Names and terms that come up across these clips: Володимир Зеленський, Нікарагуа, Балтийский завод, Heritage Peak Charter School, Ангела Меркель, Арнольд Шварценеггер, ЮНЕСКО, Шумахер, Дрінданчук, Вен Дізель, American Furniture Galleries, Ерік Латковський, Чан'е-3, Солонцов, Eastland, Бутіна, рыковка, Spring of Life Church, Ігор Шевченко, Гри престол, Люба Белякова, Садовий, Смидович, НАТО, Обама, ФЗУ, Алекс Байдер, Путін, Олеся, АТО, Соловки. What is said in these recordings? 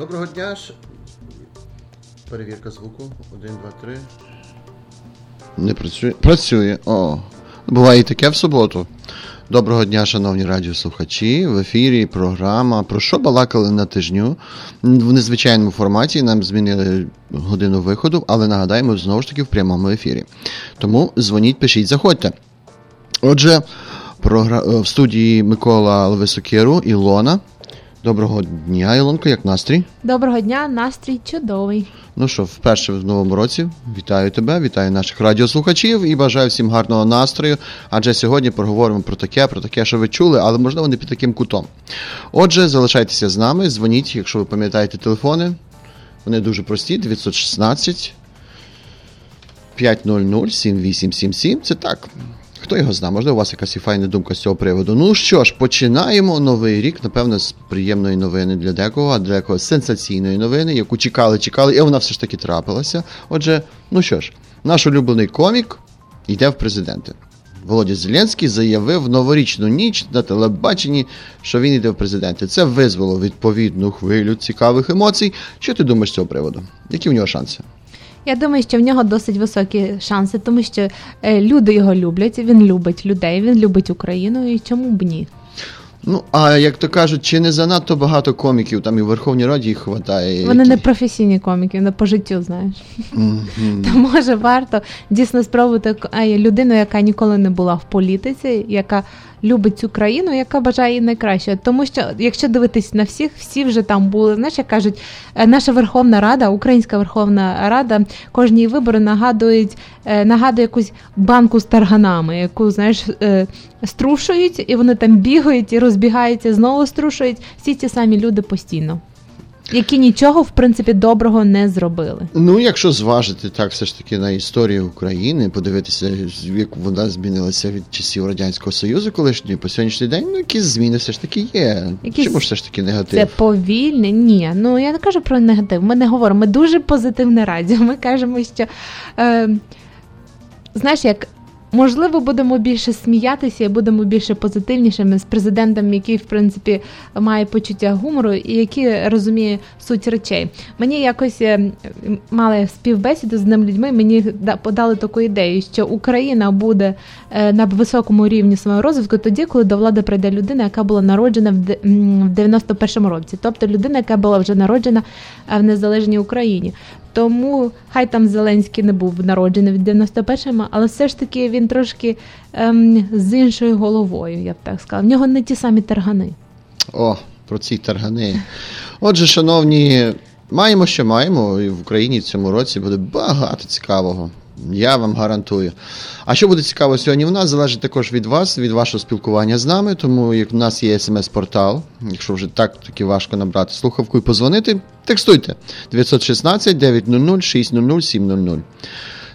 Доброго дня. Перевірка звуку. 1, 2, 3. Не працює. Працює. О. Буває і таке в суботу. Доброго дня, шановні радіослухачі. В ефірі програма «Про що балакали на тижню» в незвичайному форматі. Нам змінили годину виходу, але нагадаємо, знову ж таки, в прямому ефірі. Тому дзвоніть, пишіть, заходьте. Отже, в студії Микола Левисокіру, Ілона. Доброго дня, Ілонко, як настрій? Доброго дня, настрій чудовий. Ну що, вперше в новому році вітаю тебе, вітаю наших радіослухачів і бажаю всім гарного настрою, адже сьогодні поговоримо про таке, що ви чули, але можливо не під таким кутом. Отже, залишайтеся з нами, дзвоніть, якщо ви пам'ятаєте телефони, вони дуже прості, 916 500 7877, це так. Хто його знає, можливо, у вас якась і файна думка з цього приводу. Ну що ж, починаємо новий рік, напевно, з приємної новини для декого, а для декого сенсаційної новини, яку чекали, і вона все ж таки трапилася. Отже, ну що ж, наш улюблений комік йде в президенти. Володя Зеленський заявив в новорічну ніч на телебаченні, що він йде в президенти. Це визвало відповідну хвилю цікавих емоцій. Що ти думаєш з цього приводу? Які в нього шанси? Я думаю, що в нього досить високі шанси, тому що люди його люблять, він любить людей, він любить Україну, і чому б ні? Ну, а як то кажуть, чи не занадто багато коміків, там і в Верховній Раді їх хватає? Вони не професійні коміки, вони по життю, знаєш. То може варто дійсно спробувати людину, яка ніколи не була в політиці, яка любить цю країну, яка бажає її найкраще. Тому що, якщо дивитись на всіх, всі вже там були. Знаєш, як кажуть, наша Верховна Рада, Українська Верховна Рада, кожні вибори нагадує якусь банку з тарганами, яку, знаєш, струшують, і вони там бігають і розбігаються, знову струшують. Всі ті самі люди постійно, які нічого, в принципі, доброго не зробили. Ну, якщо зважити так все ж таки на історію України, подивитися, як вона змінилася від часів Радянського Союзу колишньої по сьогоднішній день, ну, якісь зміни все ж таки є. Чому ж все ж таки негатив? Це повільне? Ні, ну, я не кажу про негатив. Ми не говоримо, ми дуже позитивне радіо. Ми кажемо, що, знаєш, як можливо, будемо більше сміятися і будемо більше позитивнішими з президентом, який, в принципі, має почуття гумору і який розуміє суть речей. Мені якось мали співбесіду з ним людьми, мені подали таку ідею, що Україна буде на високому рівні свого розвитку тоді, коли до влади прийде людина, яка була народжена в 91-му році. Тобто людина, яка була вже народжена в незалежній Україні. Тому хай там Зеленський не був народжений в 91-му, але все ж таки він трошки з іншою головою, я б так сказала. В нього не ті самі таргани. О, про ці таргани. Отже, шановні, маємо, що маємо, і в Україні в цьому році буде багато цікавого. Я вам гарантую. А що буде цікаво сьогодні в нас, залежить також від вас, від вашого спілкування з нами, тому як в нас є смс-портал, якщо вже так-таки важко набрати слухавку і позвонити, текстуйте 916 900 600 700.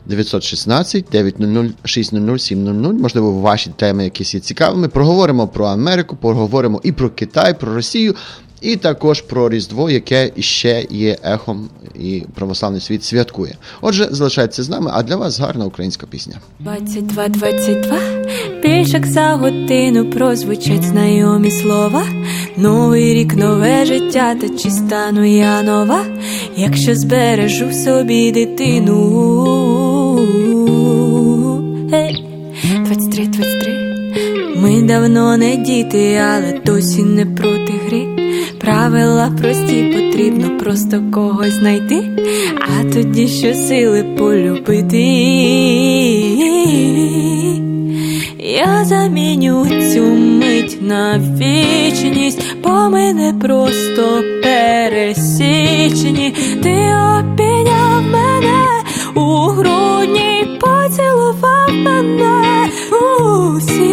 916 900 600 700. Можливо, ваші теми якісь є цікавими. Проговоримо про Америку, поговоримо і про Китай, про Росію, і також про Різдво, яке ще є ехом і православний світ святкує. Отже, залишайтеся з нами, а для вас гарна українська пісня. 22-22, більш як за годину прозвучать знайомі слова. Новий рік, нове життя, та чи стану я нова, якщо збережу в собі дитину. 23-23, ми давно не діти, але досі не проти гри. Правила прості, потрібно просто когось знайти, а тоді щосили полюбити. Я заміню цю мить на вічність, бо ми не просто пересічені. Ти обійняв мене у грудні, поцілував мене у січні.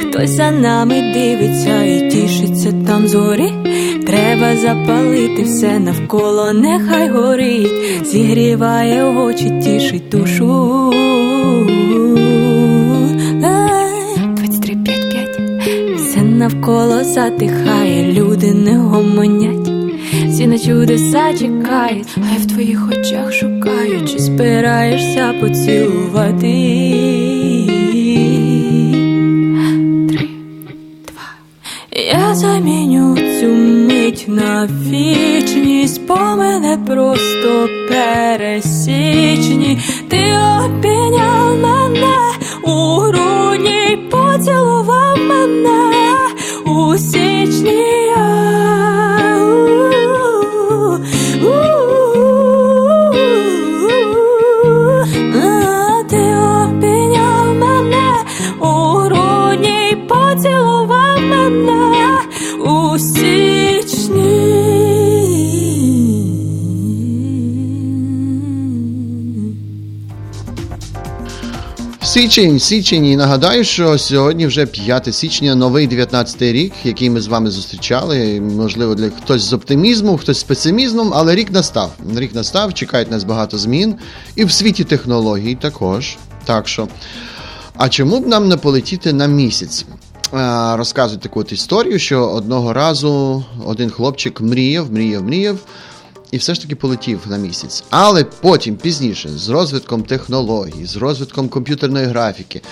Хтось за нами дивиться і тішиться там зорі. Треба запалити все навколо, нехай горить. Зігріває очі, тішить душу. 23-5-5. Все навколо затихає, люди не гомонять. Всі на чудеса чекають, а я в твоїх очах шукаю, чи спираєшся поцілувати. на вічність, бо мене просто пересічні. Ти обійняв мене у грудні, поцілував мене у січні. Січень. І нагадаю, що сьогодні вже 5 січня, новий 19-й рік, який ми з вами зустрічали. Можливо, для хтось з оптимізмом, хтось з песимізмом, але рік настав, чекають нас багато змін. І в світі технологій також. Так що, а чому б нам не полетіти на місяць? Розказують таку от історію, що одного разу один хлопчик мріяв, і все ж таки полетів на місяць. Але потім, пізніше, з розвитком технологій, з розвитком комп'ютерної графіки,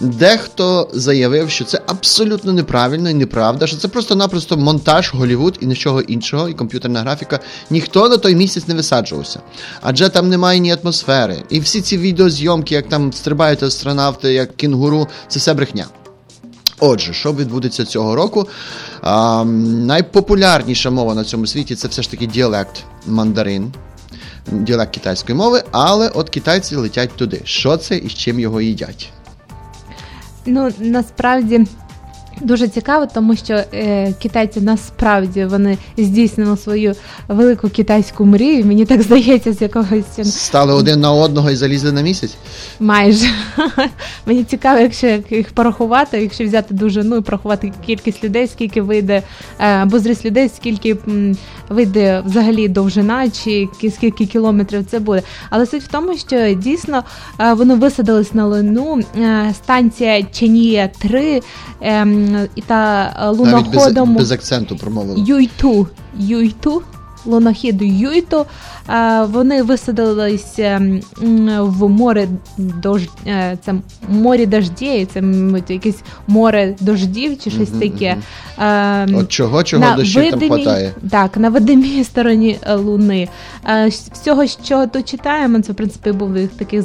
дехто заявив, що це абсолютно неправильно і неправда, що це просто-напросто монтаж, Голлівуд і нічого іншого, і комп'ютерна графіка. Ніхто на той місяць не висаджувався. Адже там немає ні атмосфери. І всі ці відеозйомки, як там стрибають астронавти, як кінгуру, це все брехня. Отже, що відбудеться цього року? Найпопулярніша мова на цьому світі – це все ж таки діалект мандарин, діалект китайської мови, але от китайці летять туди. Що це і з чим його їдять? Ну, насправді, дуже цікаво, тому що китайці насправді вони здійснили свою велику китайську мрію, мені так здається, з якогось... Стали один на одного і залізли на місяць? Майже. Мені цікаво, якщо їх порахувати, якщо взяти і порахувати кількість людей, скільки вийде, або зріст людей, скільки вийде взагалі довжина, чи скільки кілометрів це буде. Але суть в тому, що дійсно вони висадились на Луну, станція Чан'е-3, і та луноходом без акценту промовила. Юйту, лунохід Юйту. Вони висадились в море це морі дождів, це якесь море дождів чи щось таке. От чого дощів там хватає? Так, на видимій стороні Луни. Всього, що тут читаємо, це в принципі був їх таких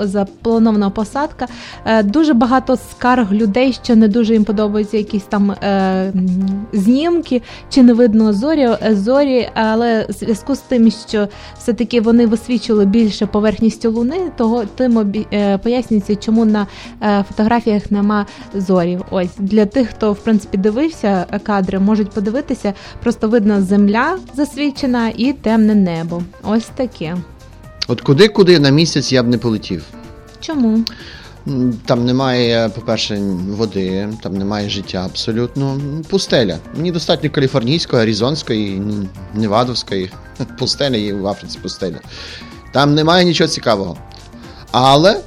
запланована посадка. Дуже багато скарг людей, що не дуже їм подобаються якісь там знімки, чи не видно зорі, але в зв'язку з тим, що все-таки вони висвічували більше поверхністю Луни, того тим пояснюється, чому на фотографіях нема зорів. Ось, для тих, хто, в принципі, дивився кадри, можуть подивитися, просто видно земля засвічена і темне небо. Ось таке. От куди на місяць я б не полетів. Чому? Там немає, по-перше, води, там немає життя абсолютно. Пустеля. Мені достатньо каліфорнійської, аризонської, невадовської. Пустеля є в Африці пустеля. Там немає нічого цікавого. Але,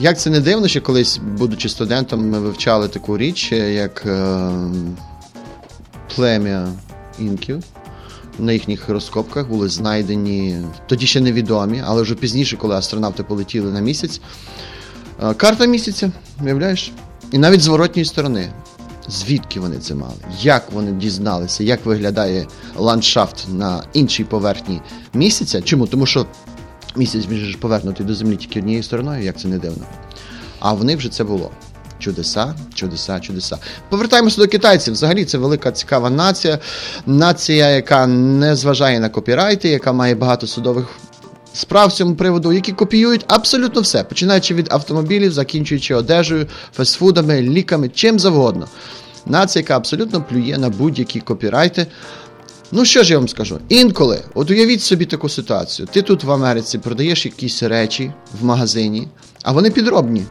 як це не дивно, що колись, будучи студентом, ми вивчали таку річ, як плем'я інків. На їхніх розкопках були знайдені, тоді ще невідомі, але вже пізніше, коли астронавти полетіли на місяць. Карта місяця, уявляєш? І навіть зворотньої сторони. Звідки вони це мали? Як вони дізналися? Як виглядає ландшафт на іншій поверхні місяця? Чому? Тому що місяць може повернути до землі тільки однією стороною, як це не дивно. А в них вже це було. Чудеса. Повертаємося до китайців. Взагалі це велика цікава нація, яка не зважає на копірайти, яка має багато судових справ цьому приводу, які копіюють абсолютно все, починаючи від автомобілів, закінчуючи одежею, фастфудами, ліками, чим завгодно. Нація, яка абсолютно плює на будь-які копірайти. Ну, що ж я вам скажу? Інколи, от уявіть собі таку ситуацію. Ти тут в Америці продаєш якісь речі в магазині, а вони підробні.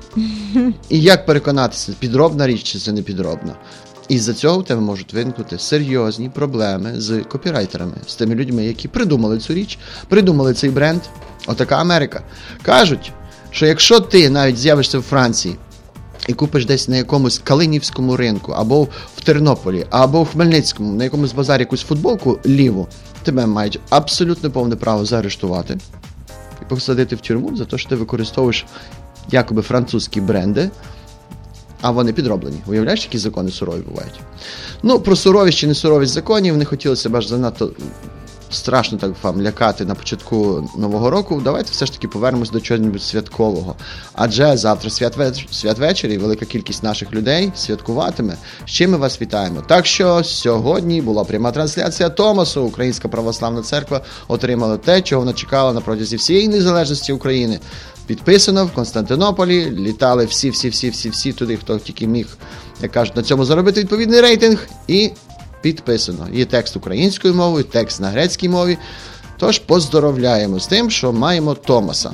І як переконатися, підробна річ чи це не підробна? І з-за цього в тебе можуть виникнути серйозні проблеми з копірайтерами, з тими людьми, які придумали цю річ, придумали цей бренд. Отака Америка. Кажуть, що якщо ти навіть з'явишся в Франції і купиш десь на якомусь калинівському ринку, або в Тернополі, або в Хмельницькому, на якомусь базарі якусь футболку ліву, тебе мають абсолютно повне право заарештувати і посадити в тюрму за те, що ти використовуєш якоби французькі бренди, а вони підроблені. Уявляєш, які закони сурові бувають? Ну, про суровість чи не суровість законів не хотілося себе ж занадто страшно так вам лякати на початку Нового року. Давайте все ж таки повернемось до чогось святкового. Адже завтра святвечір і велика кількість наших людей святкуватиме. З чим ми вас вітаємо. Так що сьогодні була пряма трансляція Томосу. Українська православна церква отримала те, чого вона чекала на протязі всієї незалежності України. Підписано в Константинополі, літали всі туди, хто тільки міг, як кажуть, на цьому заробити відповідний рейтинг. І підписано. Є текст українською мовою, текст на грецькій мові. Тож поздоровляємо з тим, що маємо Томаса.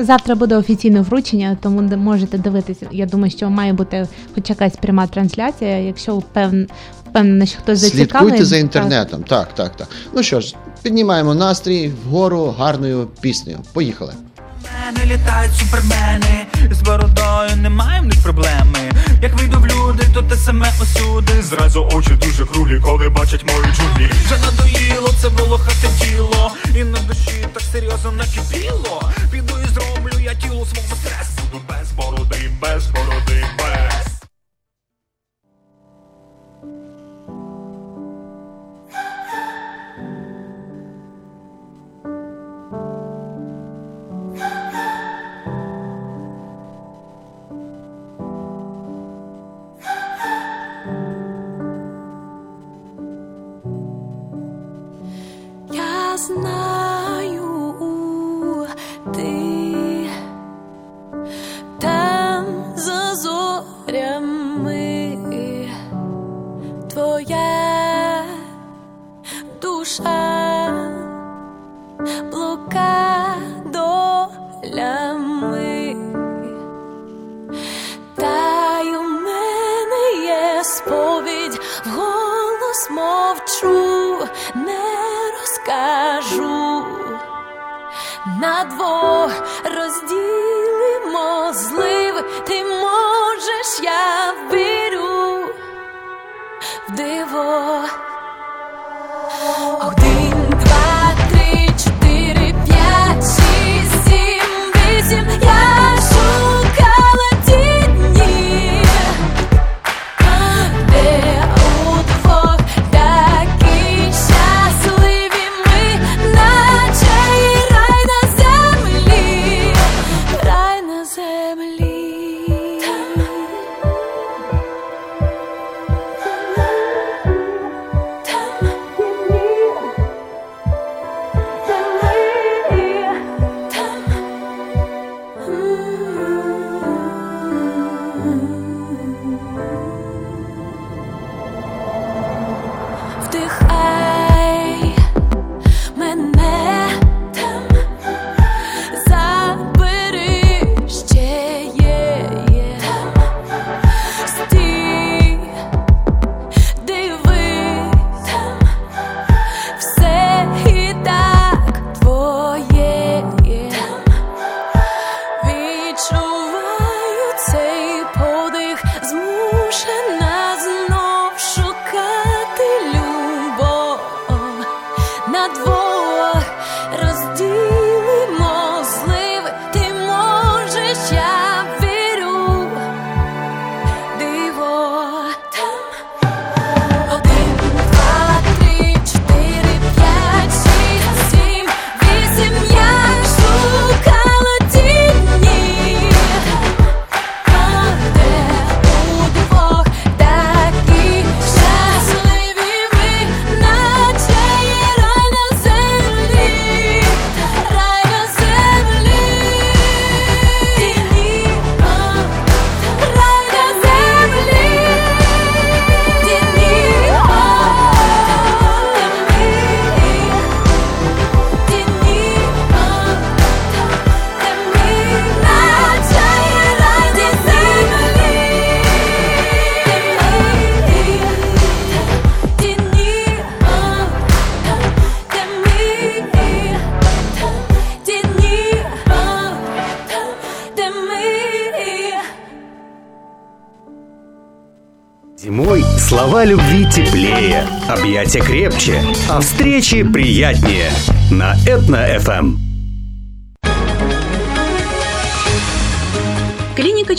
Завтра буде офіційне вручення, тому можете дивитися. Я думаю, що має бути хоч якась пряма трансляція, якщо впевнена, що хтось зацікавлений. Слідкуйте за інтернетом. Так. Ну що ж, піднімаємо настрій вгору гарною піснею. Поїхали. Літають супермени, з бородою немає в них проблеми. Як вийду в люди, то те саме усюди. Зразу очі дуже круглі, коли бачать мої джунглі. Вже надоїло, це було хатиділо, і на душі так серйозно накипіло. Піду і зроблю я тіло свого стрес. Буду без бороди, без бороди, без. Знаю, ти там за зорями, твоя душа блука долями. Та й у мене є сповідь, вголос мовчу, не кажу, на двох розділимо злив, ти можеш, я вірю в диво. Слова любви теплее, объятия крепче, а встречи приятнее. На Этно-ФМ. клиника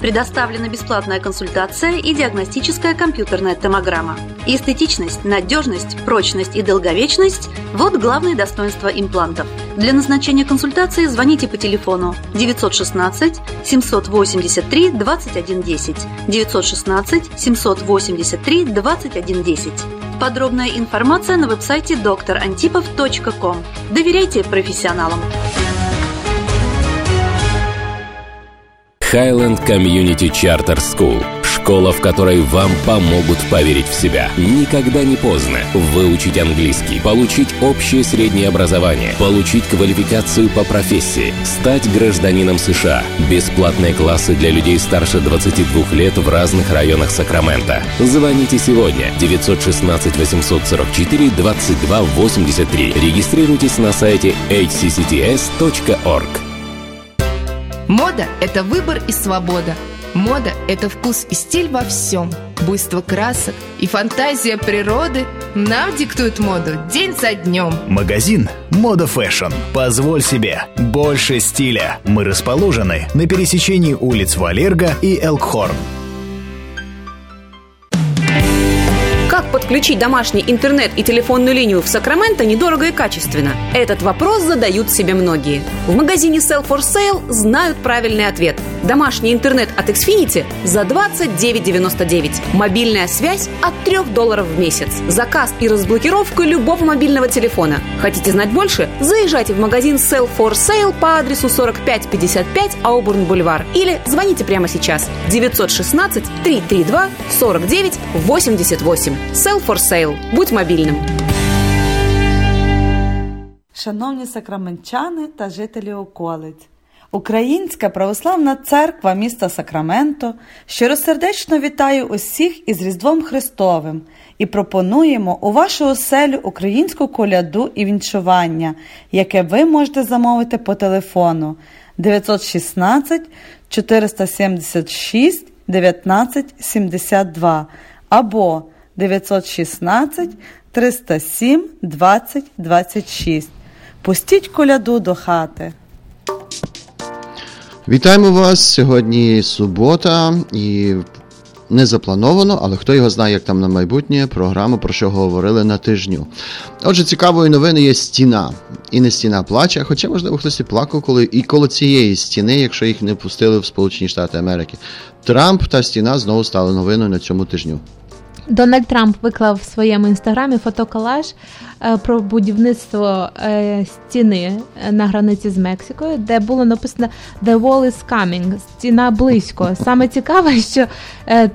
Предоставлена бесплатная консультация и диагностическая компьютерная томограмма. Эстетичность, надежность, прочность и долговечность – вот главные достоинства имплантов. Для назначения консультации звоните по телефону 916 783 2110, 916 783 2110. Подробная информация на веб-сайте drantipov.com. Доверяйте профессионалам. Highland Community Charter School. Школа, в которой вам помогут поверить в себя. Никогда не поздно выучить английский, получить общее среднее образование, получить квалификацию по профессии, стать гражданином США. Бесплатные классы для людей старше 22 лет в разных районах Сакраменто. Звоните сегодня 916 844 22 83. Регистрируйтесь на сайте hccts.org. Мода – это выбор и свобода. Мода – это вкус и стиль во всем. Буйство красок и фантазия природы нам диктуют моду день за днем. Магазин «Мода Фэшн». Позволь себе больше стиля. Мы расположены на пересечении улиц Валерго и Элкхорн. Как подключить домашний интернет и телефонную линию в Сакраменто недорого и качественно? Этот вопрос задают себе многие. В магазине Cell for Sale знают правильный ответ. Домашний интернет от Xfinity за $29.99. Мобильная связь от $3 в месяц. Заказ и разблокировка любого мобильного телефона. Хотите знать больше? Заезжайте в магазин Cell for Sale по адресу 4555 Аубурн Бульвар. Или звоните прямо сейчас 916-332-49-88. Sell for Sale. Будь мобільним. Шановні сакраменчани та жителі околиць. Українська православна церква міста Сакраменто щиросердечно вітає усіх із Різдвом Христовим і пропонуємо у вашу оселю українську коляду і віншування, яке ви можете замовити по телефону 916 476 1972 або 916 307 20 26. Пустіть коляду до хати. Вітаємо вас. Сьогодні субота і не заплановано, але хто його знає, як там на майбутнє, програму, про що говорили на тижню. Отже, цікавою новиною є стіна. І не стіна плаче, хоча, можливо, хтось і плакав коло цієї стіни, якщо їх не пустили в Сполучені Штати Америки. Трамп та стіна знову стали новиною на цьому тижню. Дональд Трамп виклав в своєму інстаграмі фотоколаж про будівництво стіни на границі з Мексикою, де було написано «The wall is coming», «Стіна близько». Саме цікаве, що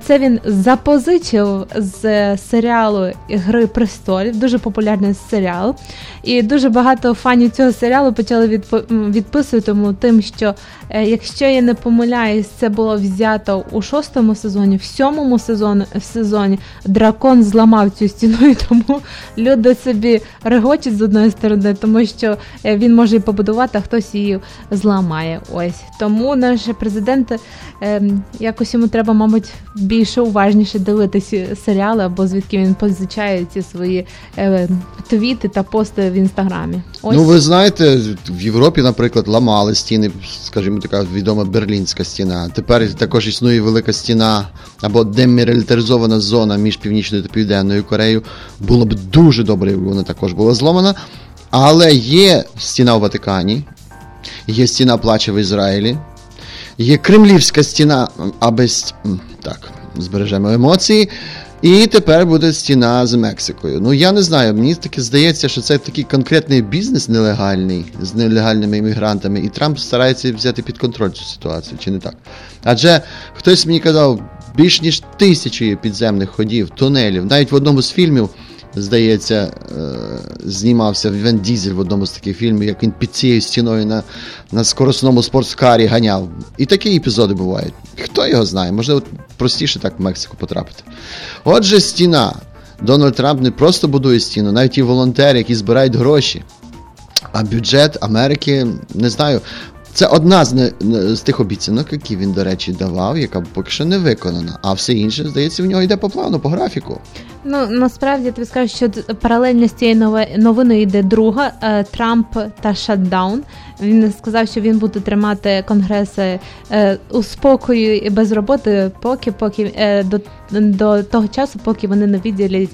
це він запозичив з серіалу «Гри престол», дуже популярний серіал. І дуже багато фанів цього серіалу почали відписувати йому тим, що, якщо я не помиляюсь, це було взято у 6-му сезоні, в 7-му сезоні дракон зламав цю стіну, і тому люди собі регочуть з одної сторони, тому що він може її побудувати, а хтось її зламає. Ось. Тому наш президент, якось йому треба, мабуть, більше уважніше дивитися серіали, або звідки він позичає ці свої твіти та пости в інстаграмі. Ось. Ну, ви знаєте, в Європі, наприклад, ламали стіни, скажімо, така відома Берлінська стіна. Тепер також існує велика стіна, або демілітаризована зона між Північною та Південною Кореєю. Було б дуже добре, якби вона також була зламана. Але є стіна у Ватикані, є стіна плачу в Ізраїлі, є кремлівська стіна, аби... Так, збережемо емоції. І тепер буде стіна з Мексикою. Ну, я не знаю, мені таки здається, що це такий конкретний бізнес нелегальний, з нелегальними іммігрантами, і Трамп старається взяти під контроль цю ситуацію, чи не так? Адже хтось мені казав, більш ніж 1000 підземних ходів, тунелів. Навіть в одному з фільмів, здається, знімався Вен Дізель в одному з таких фільмів, як він під цією стіною на скоростному спорткарі ганяв. І такі епізоди бувають. Хто його знає? Можливо, простіше так в Мексику потрапити. Отже, стіна. Дональд Трамп не просто будує стіну, навіть і волонтери, які збирають гроші. А бюджет Америки, не знаю, це одна з тих обіцянок, які він, до речі, давав, яка поки що не виконана. А все інше, здається, в нього йде по плану, по графіку. Ну, насправді, я тобі скажу, що паралельно з цією новиною йде друга – Трамп та шатдаун. Він сказав, що він буде тримати конгреси у спокою і без роботи, поки до того часу, поки вони не виділять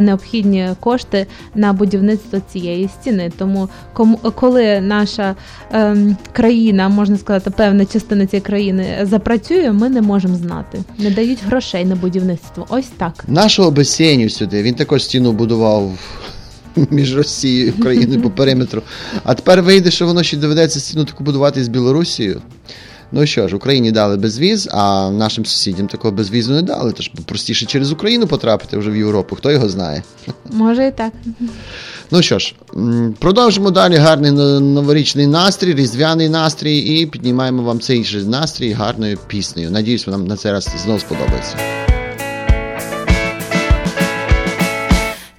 необхідні кошти на будівництво цієї стіни. Тому, коли наша країна, можна сказати, певна частина цієї країни запрацює, ми не можемо знати. Не дають грошей на будівництво. Ось так. Нашого басейну сюди, він також стіну будував між Росією і Україною по периметру. А тепер вийде, що воно ще доведеться стіну таку будувати з Білорусією. Ну що ж, Україні дали безвіз, а нашим сусідям такого безвізу не дали. Тож простіше через Україну потрапити вже в Європу, хто його знає. Може і так. Ну що ж, продовжимо далі гарний новорічний настрій, різдвяний настрій і піднімаємо вам цей же настрій гарною піснею. Надіюсь, вам на цей раз знову сподобається.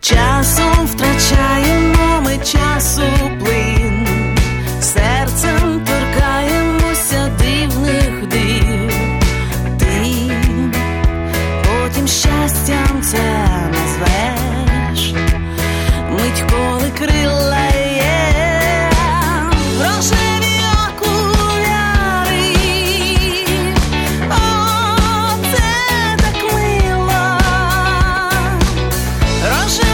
Часу втрачаємо ми, часу плин, серцем торкаємося дивних див, тим, потім щастям це назвеш, мить, коли крила є, грошеві окуляри, о, це так мило, грошеві.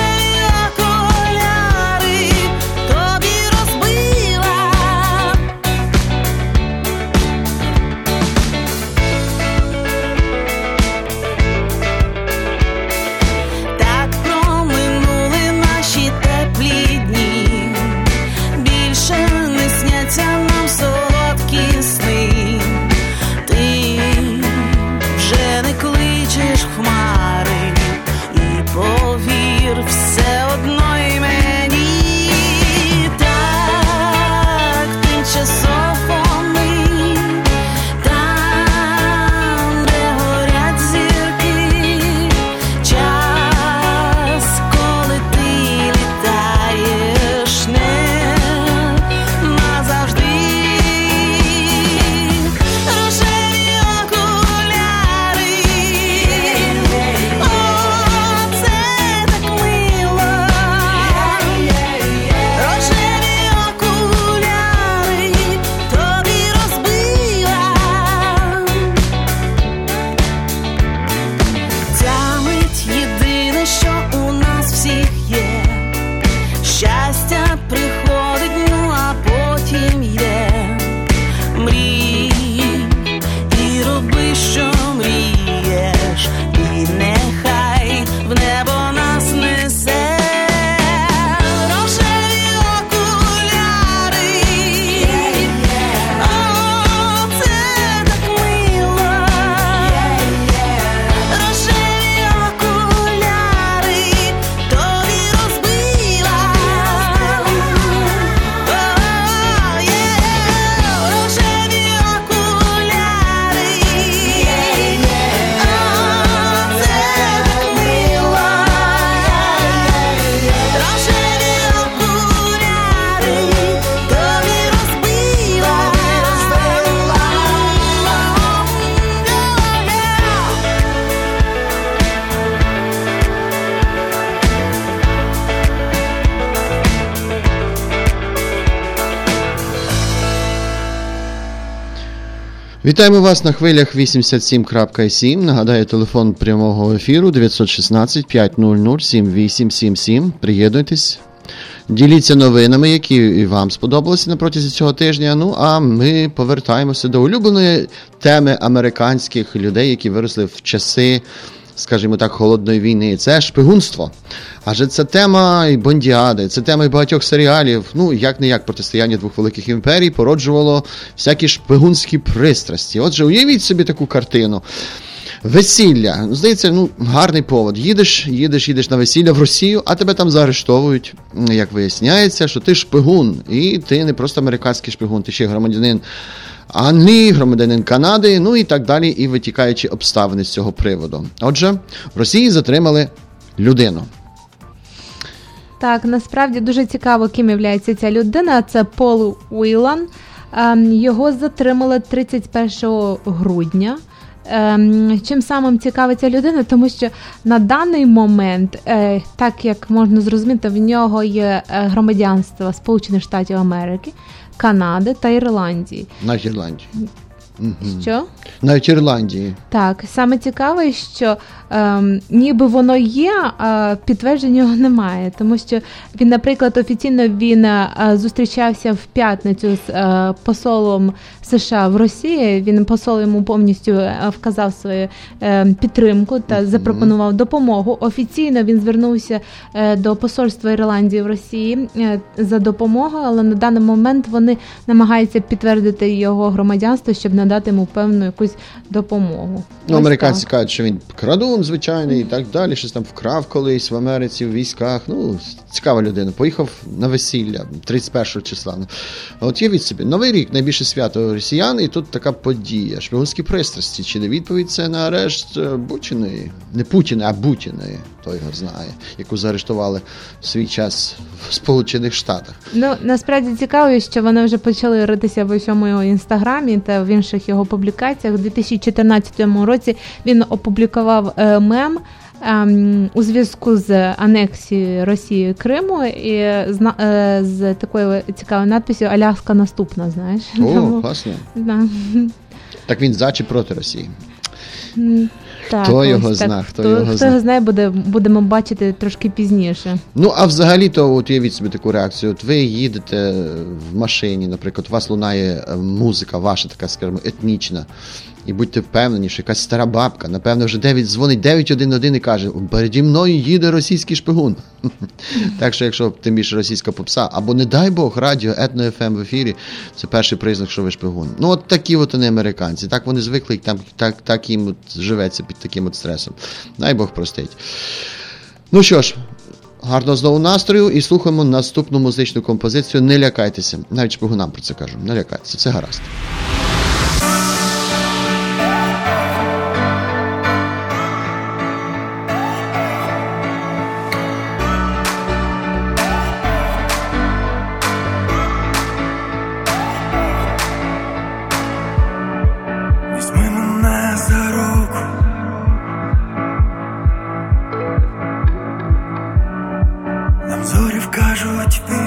Вітаємо вас на хвилях 87.7. Нагадаю, телефон прямого ефіру 916-500-7877. Приєднуйтесь, діліться новинами, які і вам сподобалися на протязі цього тижня. Ну, а ми повертаємося до улюбленої теми американських людей, які виросли в часи, скажімо так, холодної війни. Це шпигунство. Адже це тема і Бондіади, це тема і багатьох серіалів. Ну, як-не-як, протистояння двох великих імперій породжувало всякі шпигунські пристрасті. Отже, уявіть собі таку картину. Весілля. Здається, гарний повод. Їдеш на весілля в Росію, а тебе там заарештовують. Як виясняється, що ти шпигун. І ти не просто американський шпигун, ти ще громадянин Англії, громадянин Канади, ну і так далі, і витікаючі обставини з цього приводу. Отже, в Росії затримали людину. Так, насправді дуже цікаво, ким являється ця людина. Це Пол Уілан. Його затримали 31 грудня. Чим самим цікава ця людина, тому що на даний момент, так як можна зрозуміти, в нього є громадянство Сполучених Штатів Америки, Канади та Ірландії. Навіть Ірландії. Що? Навіть Ірландії. Так, саме цікаве, що ніби воно є, а підтвердження його немає. Тому що він, наприклад, офіційно він зустрічався в п'ятницю з посолом США в Росії. Він посол йому повністю вказав свою підтримку та запропонував допомогу. Офіційно він звернувся до посольства Ірландії в Росії за допомогою, але на даний момент вони намагаються підтвердити його громадянство, щоб надати йому певну якусь допомогу. Ну, американці кажуть, що він крадун звичайний і так далі, щось там вкрав колись в Америці, в військах. Ну, цікава людина. Поїхав на весілля 31 числа. От є від собі. Новий рік, найбільше свято росіян, і тут така подія. Шпигунські пристрасті. Чи не відповідь це на арешт Бутіної? Не Путіна, а Бутіної. Той його знає, яку заарештували в свій час в Сполучених Штатах. Ну, насправді цікаво, що вони вже почали ритися в усьому інстаграмі та в інших його публікаціях. У 2014 році він опублікував мем у зв'язку з анексією Росії Криму і з такою цікавою надписю «Аляска наступна», знаєш. О, класно. Да. Так він за чи проти Росії? Так, хто його знає, хто його знає, будемо бачити трошки пізніше. Ну, а взагалі-то, от уявіть собі таку реакцію. От ви їдете в машині, наприклад, у вас лунає музика ваша така, скажімо, етнічна. І будьте впевнені, що якась стара бабка, напевно, вже дзвонить 911 і каже: «Переді мною їде російський шпигун». Так що, якщо тим більше російська попса, або, не дай Бог, радіо Етно ФМ в ефірі, це перший признак, що ви шпигун. Ну, от такі от вони американці. Так вони звикли, так їм от живеться під таким от стресом. Дай Бог простить. Ну що ж, гарно знову настрою і слухаємо наступну музичну композицію «Не лякайтеся». Навіть шпигунам про це кажу. Не лякайтеся, все гаразд. Поцілую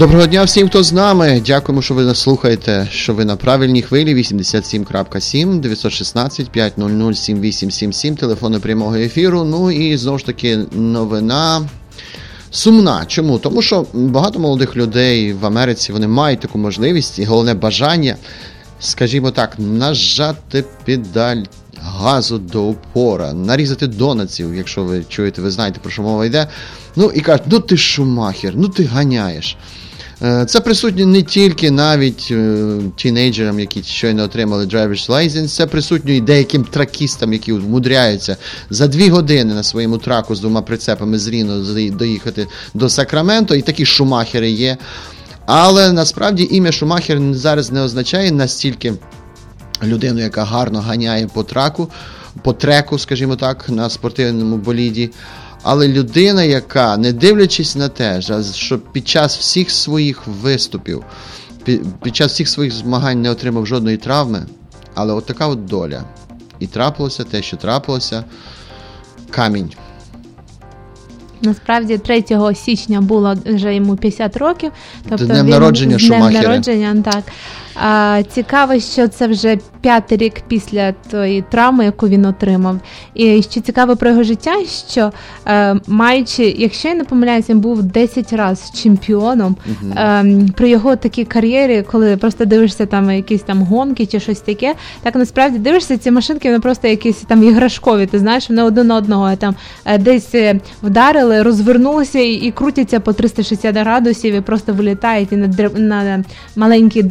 Доброго дня всім, хто з нами. Дякуємо, що ви нас слухаєте, що ви на правильній хвилі. 87.7, 916 500 7877, телефони прямого ефіру. Ну і знову ж таки новина сумна. Чому? Тому що багато молодих людей в Америці, вони мають таку можливість і головне бажання, скажімо так, нажати педаль газу до упора, нарізати донатів, якщо ви чуєте, ви знаєте, про що мова йде. Ну і кажуть, ну ти Шумахер, ну ти ганяєш. Це присутнє не тільки навіть тінейджерам, які щойно отримали driver's license, це присутнє і деяким тракістам, які вмудряються за 2 години на своєму траку з 2 прицепами з Ріно доїхати до Сакраменто, і такі Шумахери є. Але насправді ім'я Шумахер зараз не означає настільки людину, яка гарно ганяє по треку, скажімо так, на спортивному боліді. Але людина, яка, не дивлячись на те, що під час всіх своїх виступів, під час всіх своїх змагань не отримав жодної травми, але от така от доля. І трапилося те, що трапилося. Камінь. Насправді 3 січня було вже йому 50 років. Тобто днем народження Шумахера. Днем народження, так. Цікаво, що це вже 5-й рік після тої травми, яку він отримав. І що цікаво про його життя, що маючи, якщо я не помиляюся, він був 10 разів чемпіоном. При його такій кар'єрі, коли просто дивишся там якісь там гонки чи щось таке, так насправді дивишся, ці машинки, вони просто якісь там іграшкові, ти знаєш, вони один одного там десь вдарили, розвернулися і крутяться по 360 градусів і просто вилітають і на маленькі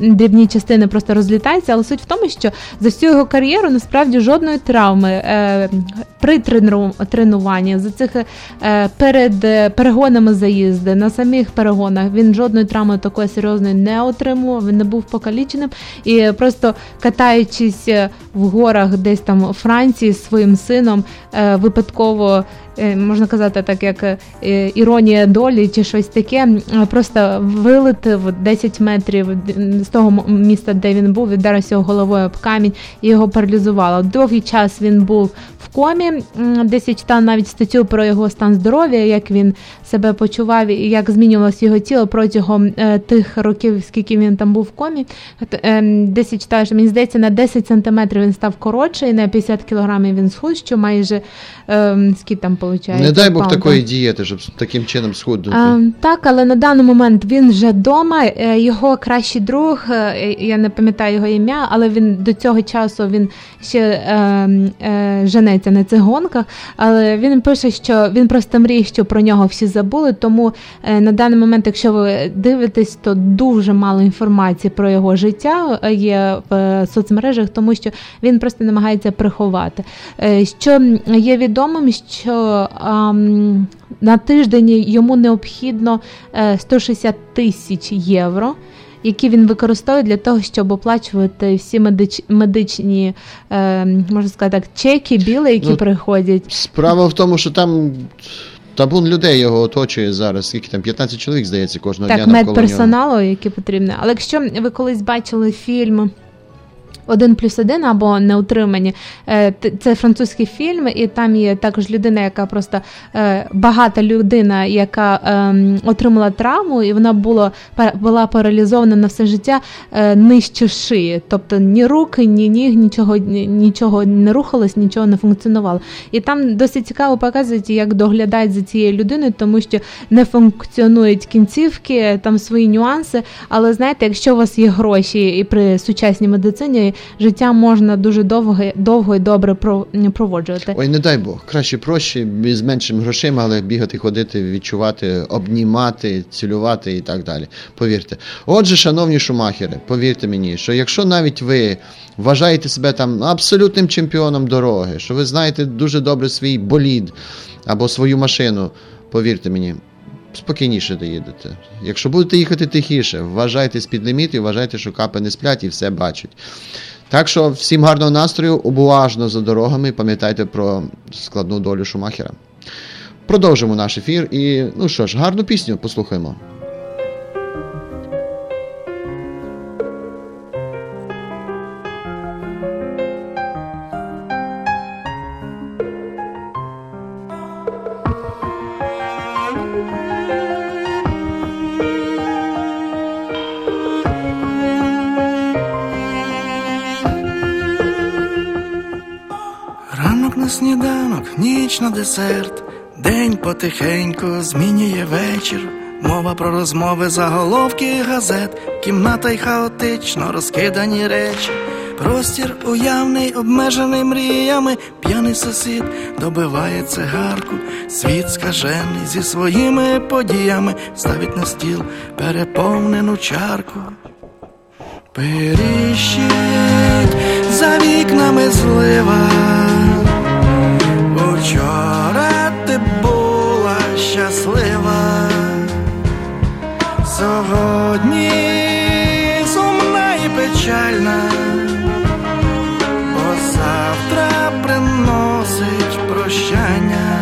дрібні частини просто розлітаються, але суть в тому, що за всю його кар'єру насправді жодної травми при тренуванні, за цих перед перегонами заїзди, на самих перегонах він жодної травми такої серйозної не отримував, він не був покаліченим і просто катаючись в горах десь там у Франції з своїм сином випадково, можна казати так, як іронія долі чи щось таке, просто вилетів 10 метрів з того міста, де він був, віддарився головою об камінь і його паралізувало. Довгий час він був в комі, десь я читала навіть статтю про його стан здоров'я, як він себе почував і як змінювалося його тіло протягом тих років, скільки він там був в комі. Десь я читала, що мені здається, на 10 сантиметрів він став коротший, на 50 кілограмів він схуд, що майже скільки там получається. Не дай Бог такої дієти, щоб таким чином схуднути. Так, але на даний момент він вже вдома, його кращий друг, я не пам'ятаю його ім'я, але він до цього часу він ще женеться на цих гонках, але він пише, що він просто мріє, що про нього всі забули, тому на даний момент, якщо ви дивитесь, то дуже мало інформації про його життя є в соцмережах, тому що він просто намагається приховати. Що є відомим, що на тиждень йому необхідно 160 тисяч євро, які він використовує для того, щоб оплачувати всі медичні, можна сказати так, чеки, біли, які приходять. Справа в тому, що там табун людей його оточує зараз, скільки там, 15 чоловік, здається, кожного дня навколо нього. Так, медперсоналу, який потрібно. Але якщо ви колись бачили фільм 1+1 або «Неутримані». Це французький фільм, і там є також людина, яка просто багата людина, яка отримала травму, і вона була паралізована на все життя нижче шиї. Тобто ні руки, ні ніг, нічого не рухалось, нічого не функціонувало. І там досить цікаво показують, як доглядають за цією людиною, тому що не функціонують кінцівки, там свої нюанси. Але знаєте, якщо у вас є гроші і при сучасній медицині, життя можна дуже довго і добре проводжувати. Ой, не дай Бог. Краще проще, з меншим грошима, але бігати, ходити, відчувати, обнімати, цілювати і так далі. Повірте. Отже, шановні Шумахери, повірте мені, що якщо навіть ви вважаєте себе там абсолютним чемпіоном дороги, що ви знаєте дуже добре свій болід або свою машину, повірте мені, спокійніше доїдете. Якщо будете їхати тихіше, вважайте з-під лімітів, вважайте, що капи не сплять і все бачать. Так що всім гарного настрою, уважно за дорогами, пам'ятайте про складну долю Шумахера. Продовжимо наш ефір і, ну що ж, гарну пісню послухаємо. сніданок, ніч на десерт, день потихеньку змінює вечір. Мова про розмови, заголовки газет, кімната й хаотично розкидані речі. Простір уявний, обмежений мріями, п'яний сусід добиває цигарку. Світ скажений зі своїми подіями, ставить на стіл переповнену чарку. Пиріщить за вікнами злива, учора ти була щаслива, сьогодні сумна і печальна, бо завтра приносить прощання.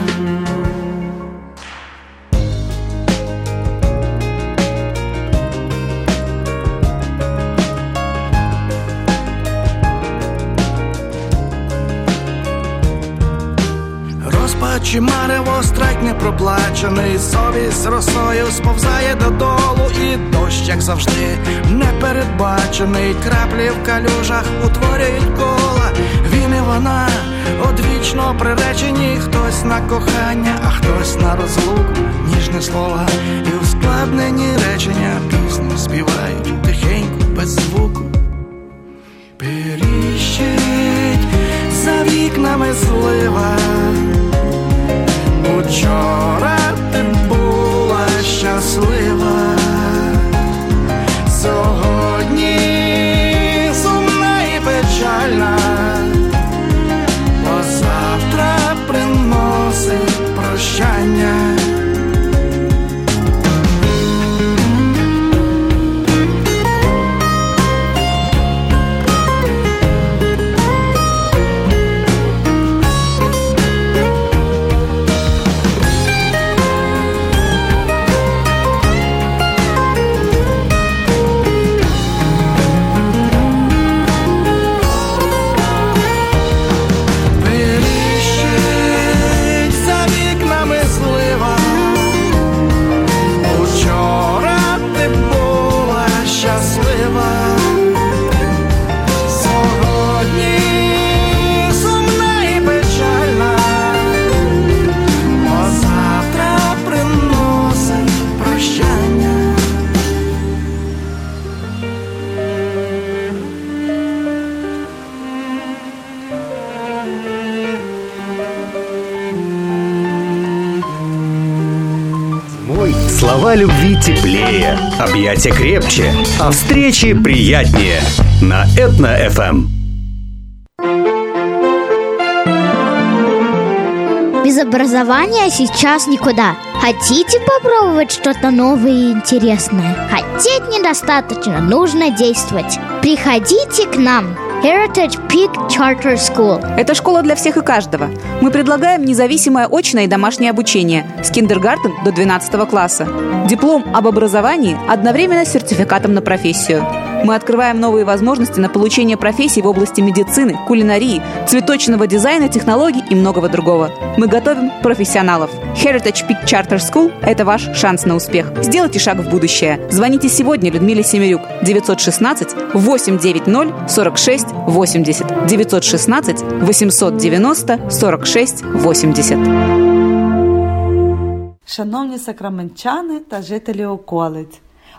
Чи марево страйк непроплачений, совість росою сповзає додолу, і дощ, як завжди, непередбачений. Краплі в калюжах утворюють кола. Він і вона одвічно приречені, хтось на кохання, а хтось на розлуку. Ніжні слова і ускладнені речення, пісню співають тихенько, без звуку. Пиріщить за вікнами злива, учора ти була щаслива, сьогодні сумна і печальна, бо завтра приносить прощання. Слова любви теплее, объятия крепче, а встречи приятнее. На Этно-ФМ. Без образования сейчас никуда. Хотите попробовать что-то новое и интересное? Хотеть недостаточно, нужно действовать. Приходите к нам. Heritage Peak Charter School. Это школа для всех и каждого. Мы предлагаем независимое очное и домашнее обучение с киндергартен до 12 класса. Диплом об образовании одновременно с сертификатом на профессию. Мы открываем новые возможности на получение профессий в области медицины, кулинарии, цветочного дизайна, технологий и многого другого. Мы готовим профессионалов. Heritage Peak Charter School – это ваш шанс на успех. Сделайте шаг в будущее. Звоните сегодня Людмиле Семерюк 916-890-4680 916-890-4680. Шановні сакраментчани та жителі околиць!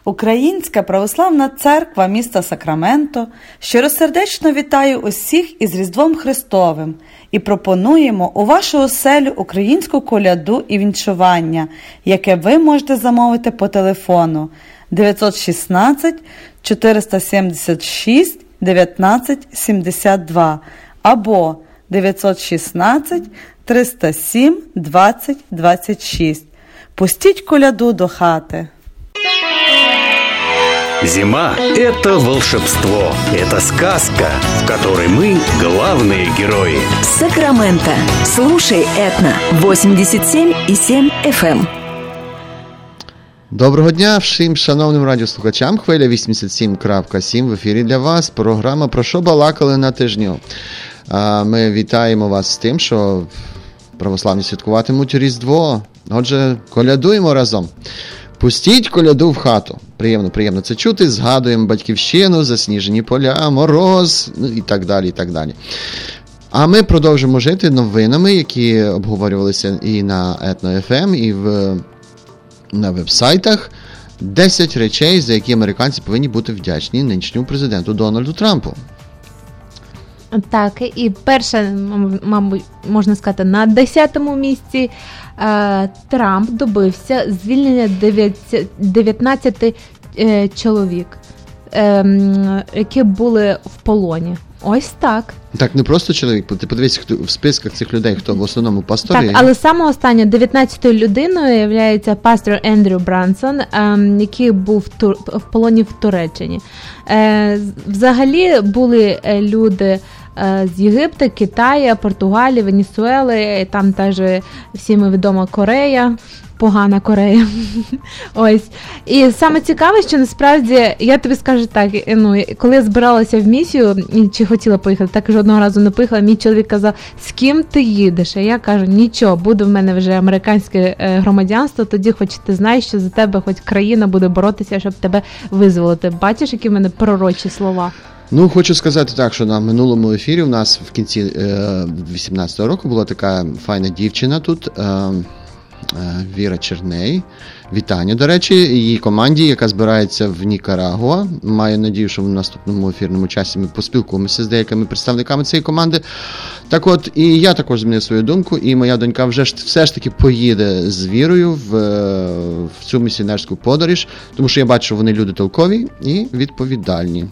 Українська православна церква міста Сакраменто щиросердечно вітає усіх із Різдвом Христовим і пропонуємо у вашу оселю українську коляду і віншування, яке ви можете замовити по телефону 916 476 1972 або 916 307 20 26. Пустіть коляду до хати. Зима – это волшебство, это сказка, в которой мы – главные герои. Сакраменто. Слушай Этно. 87,7 FM. Доброго дня всім шановним радіослухачам. Хвиля 87.7 в ефірі для вас. Програма «Про що балакали на тижню». Ми вітаємо вас з тим, що православні святкуватимуть Різдво. Отже, колядуємо разом. Пустіть коляду в хату. Приємно це чути. Згадуємо батьківщину, засніжені поля, мороз, ну, і так далі, і так далі. А ми продовжимо жити новинами, які обговорювалися і на Етно.ФМ, і на вебсайтах. 10 речей, за які американці повинні бути вдячні нинішньому президенту Дональду Трампу. Так, і перше, мабуть, можна сказати, на 10-му місці Трамп добився звільнення 19 чоловік, які були в полоні. Ось так. Так, не просто чоловік, ти подивись, хто в списках цих людей, хто в основному пастори. Так, але саме останнє, 19-ю людиною є пастор Ендрю Брансон, який був в полоні в Туреччині. Взагалі були люди з Єгипта, Китаю, Португалії, Венесуели, там теж всім відома Корея. Погана Корея. Ось. І саме цікаве, що насправді, я тобі скажу так, ну, коли я збиралася в місію, чи хотіла поїхати, так жодного разу не поїхала, мій чоловік казав, з ким ти їдеш? А я кажу, нічого, буде в мене вже американське громадянство, тоді хоч ти знаєш, що за тебе хоч країна буде боротися, щоб тебе визволити. Бачиш, які в мене пророчі слова? Ну, хочу сказати так, що на минулому ефірі у нас в кінці 18-го року була така файна дівчина тут, Віра Черней. Вітання, до речі, її команді, яка збирається в Нікарагуа. Маю надію, що в наступному ефірному часі ми поспілкуємося з деякими представниками цієї команди. Так от, і я також змінив свою думку, і моя донька вже все ж таки поїде з Вірою в цю місіонерську подорож, тому що я бачу, що вони люди толкові і відповідальні.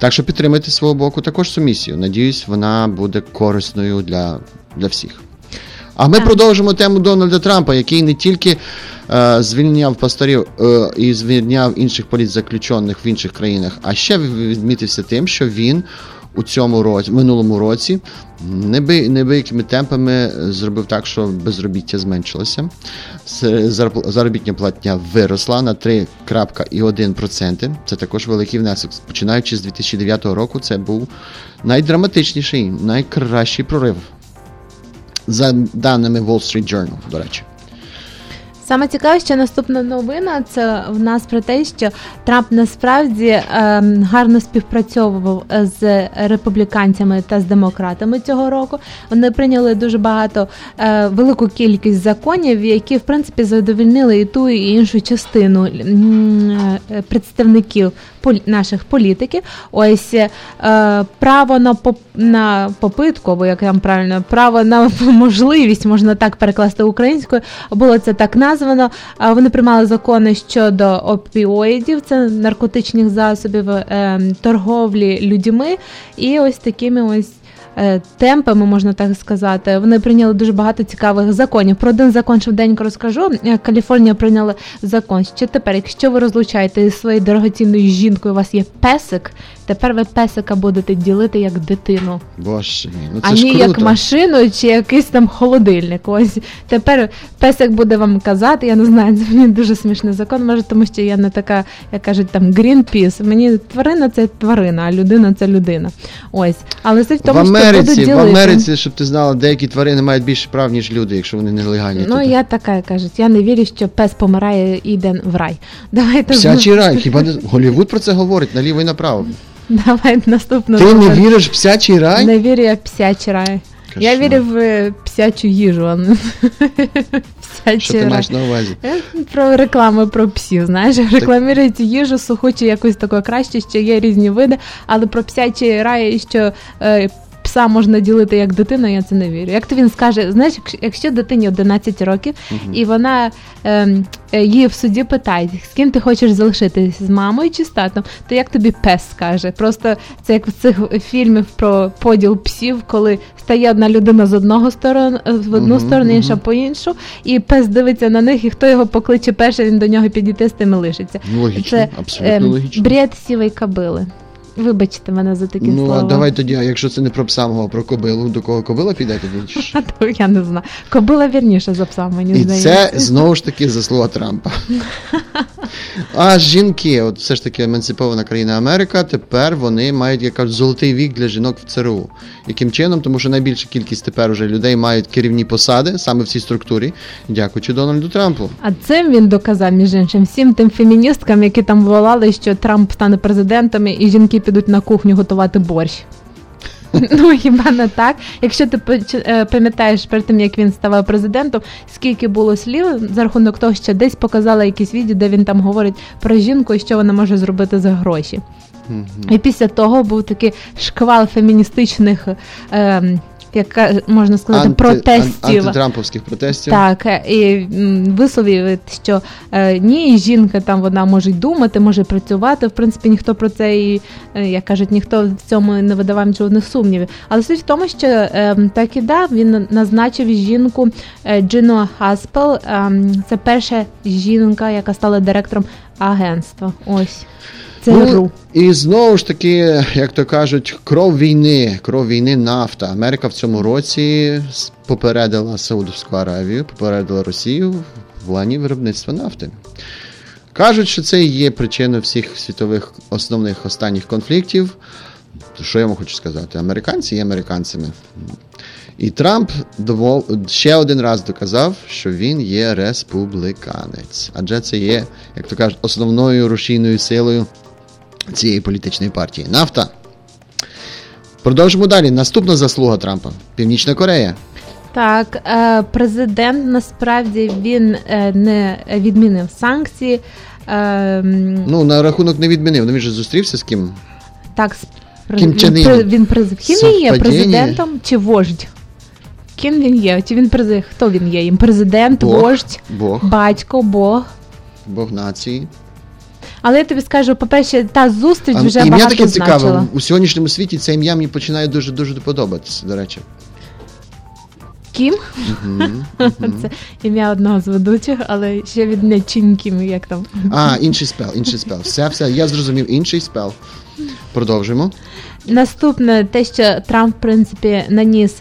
Так що підтримайте свого боку також цю місію. Надіюсь, вона буде корисною для всіх. А ми продовжимо тему Дональда Трампа, який не тільки звільняв пасторів і звільняв інших політзаключених в інших країнах, а ще відмітився тим, що він у цьому році, минулому році, невеликими темпами зробив так, що безробіття зменшилося. Заробітня платня виросла на 3,1%. Це також великий внесок. Починаючи з 2009 року, це був найдраматичніший, найкращий прорив. За даними Wall Street Journal, до речі. Саме цікаве, що наступна новина – це в нас про те, що Трамп насправді гарно співпрацьовував з републіканцями та з демократами цього року. Вони прийняли дуже багато, велику кількість законів, які, в принципі, задовольнили і ту, і іншу частину представників наших політиків. Ось право на попитку, або як там правильно, право на можливість, можна так перекласти українською, було це так названо. Вони приймали закони щодо опіоїдів, це наркотичних засобів, торговлі людьми і ось такими ось темпами, можна так сказати. Вони прийняли дуже багато цікавих законів. Про один закон швиденько розкажу. Каліфорнія прийняла закон, що тепер, якщо ви розлучаєте зі своєю дорогоцінною жінкою, у вас є песик, тепер ви песика будете ділити як дитину. Боже, ну це ж круто. А не як машину чи якийсь там холодильник. Ось тепер песик буде вам казати, я не знаю, це мені дуже смішний закон, може, тому що я не така, як кажуть, там Greenpeace. Мені тварина – це тварина, а людина – це людина. Ось. Але це в тому, що В Америці, щоб ти знала, деякі тварини мають більше прав, ніж люди, якщо вони нелегальні. Ну, я така, кажуть, я не вірю, що пес помирає і йде в рай. Псячий рай, хіба не... Голлівуд про це говорить наліво і направо. Давай наступну. Ти не віриш в псячий рай? Не вірю я в псячий рай. Я вірю в псячу їжу, а не псячий. Що ти маєш на увазі? Про рекламу про псів, знаєш, рекламують їжу суху чи якусь таку краще, ще є різні види, але про псячий рай, що пса можна ділити як дитину, я це не вірю. Як то він скаже, знаєш, якщо дитині 11 років, і вона її в суді питає, з ким ти хочеш залишитись, з мамою чи з татом, то як тобі пес скаже? Просто це як в цих фільмах про поділ псів, коли стає одна людина з одного сторони, в одну сторону, інша по іншу, і пес дивиться на них, і хто його покличе перший, він до нього підійти, з тими лишиться. Логічно, це, абсолютно логічно. Бред сівої кобили. Вибачте мене за такі слова. Ну, а давай тоді, якщо це не про пса, а про кобилу, до кого кобила піде тоді? А то я не знаю. Кобила вірніше за пса, мені здається. І це, знову ж таки, заслуга Трампа. А жінки, от все ж таки емансипована країна Америка, тепер вони мають, як кажуть, золотий вік для жінок в ЦРУ. Яким чином? Тому що найбільша кількість тепер уже людей мають керівні посади, саме в цій структурі, дякуючи Дональду Трампу. А цим він доказав, між іншим, всім тим феміністкам, які там волали, що Трамп стане президентом, і жінки підуть на кухню готувати борщ. Ну, хіба не так? Якщо ти пам'ятаєш перед тим, як він ставав президентом, скільки було слів за рахунок того, що десь показали якісь відео, де він там говорить про жінку і що вона може зробити за гроші. Mm-hmm. І після того був такий шквал феміністичних, як можна сказати, протестів. Антитрамповських протестів. Так, і висловив, що ні, жінка там вона може думати, може працювати. В принципі, ніхто про це і, як кажуть, ніхто в цьому не видавав жодних сумнівів. Але суть в тому, що так і да, він назначив жінку Джину Хаспел. Це перша жінка, яка стала директором агентства. Ось. Ну, і знову ж таки, як то кажуть, кров війни нафта. Америка в цьому році попередила Саудовську Аравію, попередила Росію в плані виробництва нафти. Кажуть, що це є причиною всіх світових основних останніх конфліктів. Що я вам хочу сказати? Американці є американцями. І Трамп ще один раз доказав, що він є республіканець. Адже це є, як то кажуть, основною рушійною силою цієї політичної партії. Нафта. Продовжимо далі. Наступна заслуга Трампа. Північна Корея. Так, президент, насправді, він не відмінив санкції. Ну, на рахунок не відмінив. Ну, він же зустрівся з ким? Так, він призовхідний є президентом чи вождь? Ким він є? Чи він призив? Хто він є? Їм президент, Бог, вождь, Бог. Батько, Бог. Бог нації. Але я тобі скажу, по-перше, та зустріч вже багато значила. Ім'я таке цікаве. У сьогоднішньому світі це ім'я мені починає дуже-дуже подобатися, до речі. Кім? Це ім'я одного з ведучих, але ще від не Чін Кім, як там. Інший спел. Все, я зрозумів, інший спел. Продовжуємо. Наступне, те, що Трамп, в принципі, наніс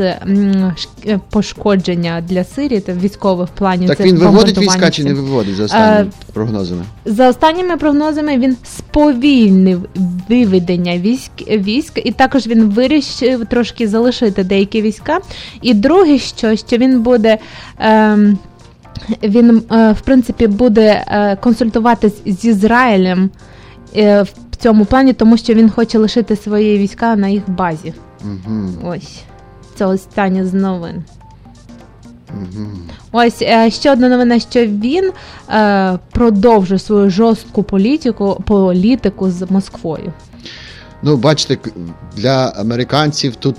пошкодження для Сирії, та військових планів. Так він виводить війська чи не виводить за останніми прогнозами? За останніми прогнозами він сповільнив виведення військ, і також він вирішив трошки залишити деякі війська. І друге, що він буде... Він, в принципі, буде консультуватись з Ізраїлем в цьому плані, тому що він хоче лишити свої війська на їх базі. Угу. Ось. Це останнє з новин. Угу. Ось, ще одна новина, що він продовжує свою жорстку політику з Москвою. Ну, бачите, для американців тут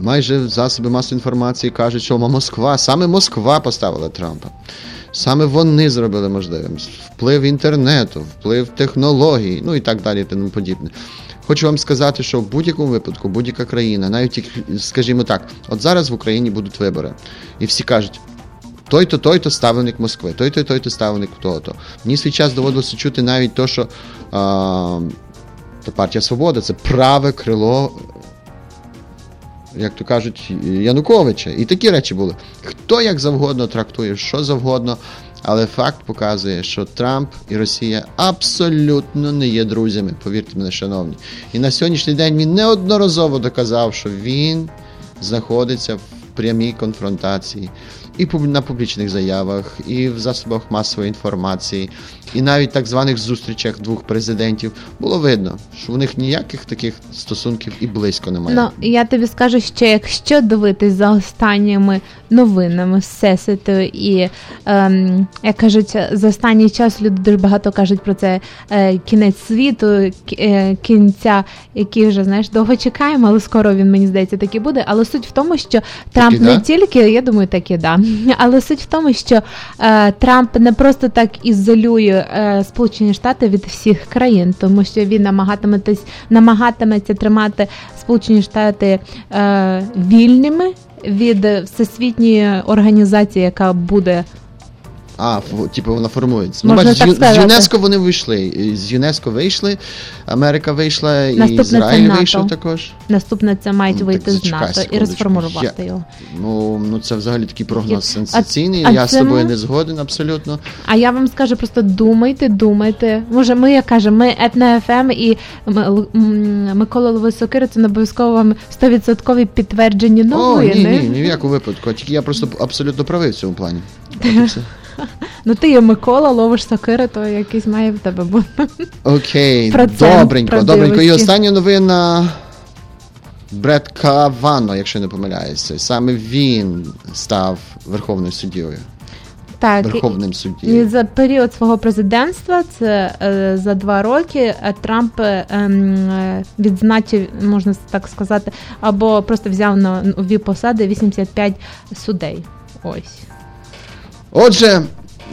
майже засоби масової інформації кажуть, що саме Москва поставила Трампа. Саме вони зробили можливим. Вплив інтернету, вплив технологій, ну і так далі, і тому подібне. Хочу вам сказати, що в будь-якому випадку, будь-яка країна, навіть, скажімо так, от зараз в Україні будуть вибори. І всі кажуть, той-то ставленик Москви, той-то ставленик того-то. Мені свій час доводилося чути навіть то, що партія «Свобода» – це праве крило, як то кажуть, Януковича. І такі речі були. Хто як завгодно трактує, що завгодно, але факт показує, що Трамп і Росія абсолютно не є друзями, повірте мене, шановні. І на сьогоднішній день він неодноразово доказав, що він знаходиться в прямій конфронтації і на публічних заявах, і в засобах масової інформації, і навіть так званих зустрічах двох президентів. Було видно, що у них ніяких таких стосунків і близько немає. Ну, я тобі скажу, що якщо дивитись за останніми новинами всесвіту і, як кажуть, за останній час люди дуже багато кажуть про це кінець світу, кінця, який вже, знаєш, довго чекаємо, але скоро він, мені здається, таки буде. Але суть в тому, що Трамп не тільки, я думаю, таки, да. Але суть в тому, що Трамп не просто так ізолює Сполучені Штати від всіх країн, тому що він намагатиметься тримати Сполучені Штати вільними від всесвітньої організації, яка буде... типу вона формується. Можна так сказати. З ЮНЕСКО вони вийшли. З ЮНЕСКО вийшли, Америка вийшла, і Ізраїль вийшов також. Наступне це мають вийти з НАТО і розформувати його. Ну, це взагалі такий прогноз сенсаційний, я з тобою не згоден абсолютно. А я вам скажу, просто думайте. Може, ми, як кажемо, ми Етна ФМ і Микола Левисокіру, це не обов'язково вам 100% підтверджені новини. Ні, ні в якому випадку. Тільки я просто абсолютно правий в цьому плані. Ну ти є Микола, ловиш сокири, то якийсь має в тебе бути. Окей, добренько. І остання новина Бред Кавано, якщо не помиляюся, саме він став верховним суддєю. Так, верховним суддєю. І за період свого президентства, це за 2 роки, Трамп відзначив, можна так сказати, або просто взяв на нові посади 85 судей. Ось. Отже,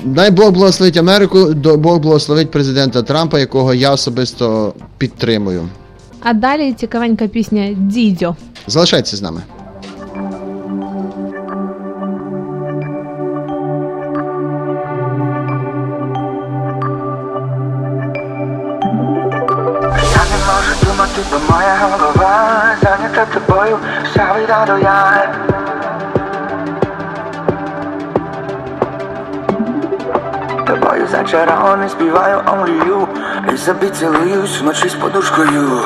дай Бог благословить Америку, Бог благословить президента Трампа, якого я особисто підтримую. А далі цікавенька пісня «Дідьо». Залишайтеся з нами. Я не можу думати, бо моя голова зайнята тобою, вся віда до яйця. Тобою зачарований, співаю «Only You» і забіцілуюсь вночі з подушкою.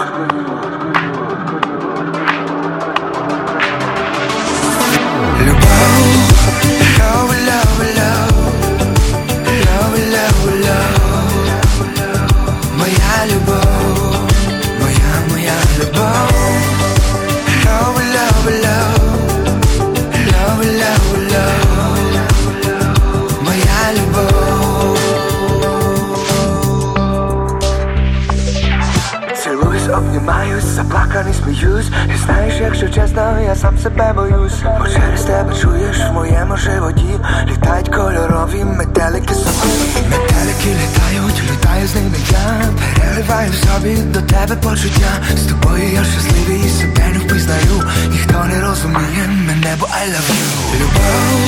Заплаканий, сміюсь, і знаєш, якщо чесно, я сам себе боюсь. Бо через тебе чуєш, в моєму животі літають кольорові метелики собі. Метелики літають, літаю з ними я, переливаю в собі до тебе почуття. З тобою я щасливий і себе не впізнаю, ніхто не розуміє мене, бо I love you. Любов,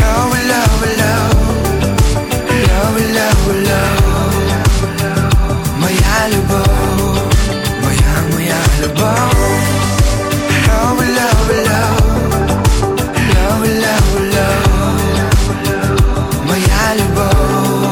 love, love, love, love, love, love, моя любов. Love, love, love, love, love, love, love, моя любов.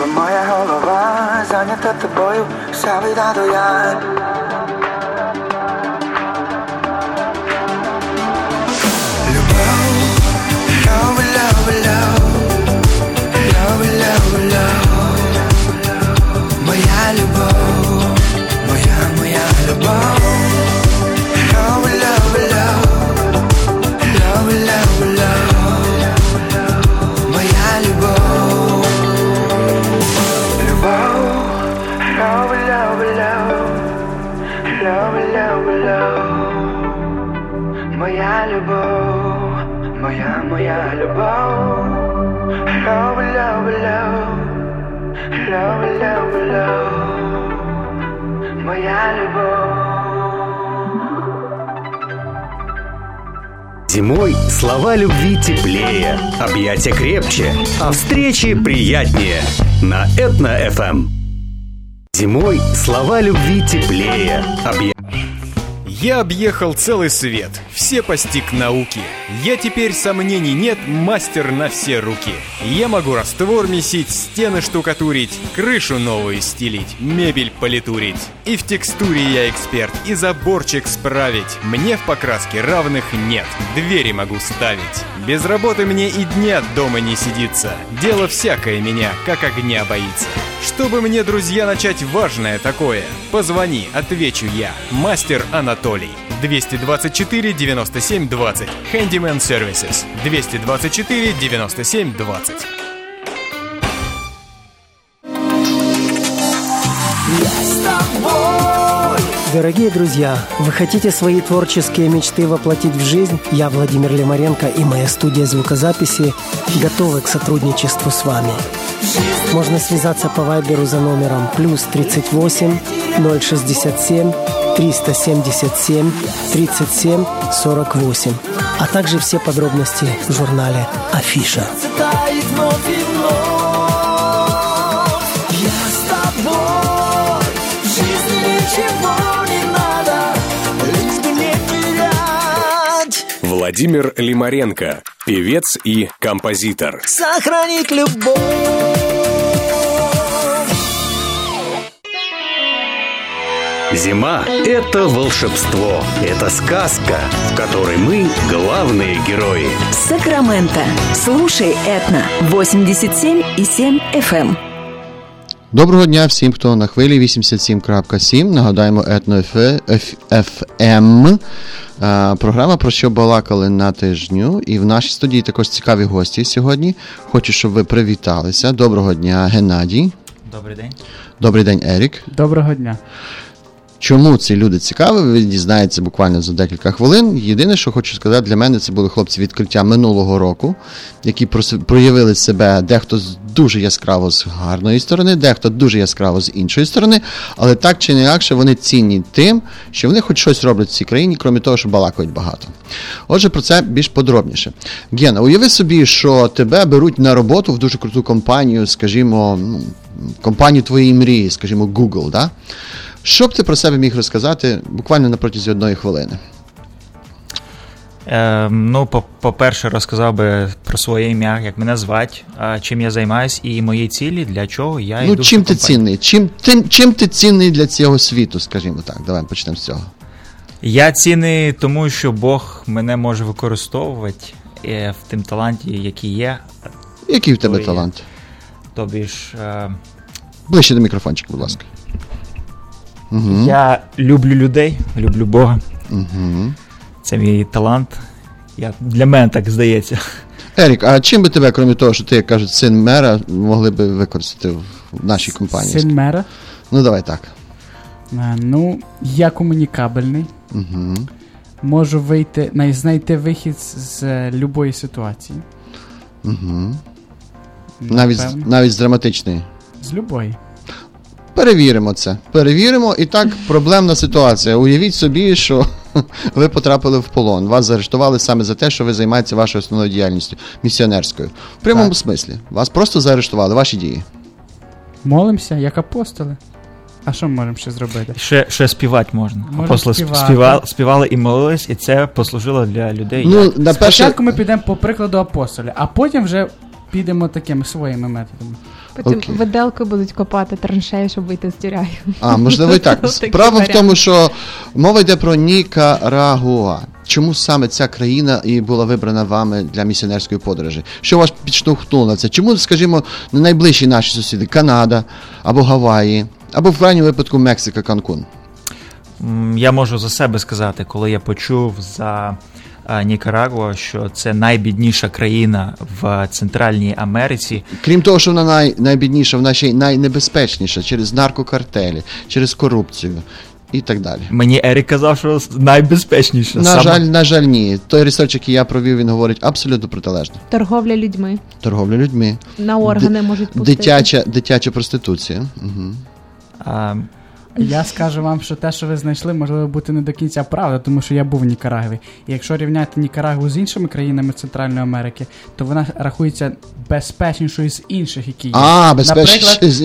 Бо моя голова зайнята тобою, вся віда до яйця. Любов, love, love, love, love, love, love, моя любов, моя, моя любов. Love, love, love, love, love, love, моя любов. Моя любов, моя, моя любов. Love, love, love, love, love, love, моя любов. Зимой слова любви теплее, объятия крепче, а встречи приятнее. На Этно-ФМ. Зимой слова любви теплее, объятия. Я объехал целый свет, все постиг науки. Я теперь, сомнений нет, мастер на все руки. Я могу раствор месить, стены штукатурить, крышу новую стелить, мебель политурить. И в текстуре я эксперт, и заборчик справить. Мне в покраске равных нет, двери могу ставить. Без работы мне и дня дома не сидится. Дело всякое меня, как огня боится. Чтобы мне, друзья, начать важное такое, позвони, отвечу я. Мастер Анатолий. 224-97-20. Handyman Services. 224-97-20. Дорогие друзья, вы хотите свои творческие мечты воплотить в жизнь? Я, Владимир Лимаренко, и моя студия звукозаписи готовы к сотрудничеству с вами. Можно связаться по вайберу за номером +38 067 377 37 48, а также все подробности в журнале «Афиша». Владимир Лимаренко, певец и композитор. Сохранить любовь. Зима – это волшебство, это сказка, в которой мы – главные герои. Сакраменто. Слушай «Етно» 87,7 FM. Доброго дня всім, хто на хвилі 87.7. Нагадаємо, Етно ФМ. Програма, про що балакали на тижню. І в нашій студії також цікаві гості сьогодні. Хочу, щоб ви привіталися. Доброго дня, Геннадій. Добрий день. Добрий день, Ерік. Доброго дня. Чому ці люди цікаві, ви дізнаєтеся буквально за декілька хвилин. Єдине, що хочу сказати, для мене це були хлопці відкриття минулого року, які проявили себе дехто дуже яскраво з гарної сторони, дехто дуже яскраво з іншої сторони, але так чи не інакше вони цінні тим, що вони хоч щось роблять в цій країні, крім того, що балакають багато. Отже, про це більш подробніше. Гена, уяви собі, що тебе беруть на роботу в дуже круту компанію, скажімо, компанію твоєї мрії, скажімо, Google, да? Що б ти про себе міг розказати буквально на протязі одної хвилини? По-перше, розказав би про своє ім'я, як мене звати, чим я займаюсь і мої цілі, для чого я йду. Чим ти цінний? Чим ти цінний для цього світу, скажімо так? Давай почнемо з цього. Я цінний тому, що Бог мене може використовувати в тим таланті, який є. Який в тебе талант? Ближче до мікрофончика, будь ласка. Угу. Я люблю людей, люблю Бога. Угу. Це мій талант. Для мене так здається. Ерік, а чим би тебе, крім того, що ти, як кажуть, син мера, могли би використати в нашій компанії? Син мера? Ну, давай так. Я комунікабельний. Угу. Можу знайти вихід з любої ситуації. Угу. Навіть з драматичної? З любої. Перевіримо це. І так, проблемна ситуація. Уявіть собі, що ви потрапили в полон. Вас заарештували саме за те, що ви займаєтеся вашою основною діяльністю, місіонерською. В прямому смислі. Вас просто заарештували. Ваші дії. Молимося, як апостоли. А що ми можемо ще зробити? Ще співати можна. Апостоли співали і молились, і це послужило для людей. Спочатку ми підемо по прикладу апостолів, а потім вже підемо такими своїми методами. Потім виделки будуть копати траншеї, щоб вийти з тюряги. Можливо і так. Справа в тому, що мова йде про Нікарагуа. Чому саме ця країна і була вибрана вами для місіонерської подорожі? Що вас підштовхнуло на це? Чому, скажімо, найближчі наші сусіди – Канада, або Гаваї, або в крайньому випадку Мексика, Канкун? Я можу за себе сказати, коли я почув за Нікарагуа, що це найбідніша країна в Центральній Америці. Крім того, що вона найбідніша, вона ще й найнебезпечніша через наркокартелі, через корупцію і так далі. Мені Ерік казав, що найбезпечніша. На жаль, ні. Той ресерч, який я провів, він говорить абсолютно протилежно. Торговля людьми. На органи можуть пустити. Дитяча проституція. Угу. Я скажу вам, що те, що ви знайшли, можливо бути не до кінця правда, тому що я був в Нікарагві. І якщо рівняти Нікарагву з іншими країнами Центральної Америки, то вона рахується безпечнішою з інших, які є.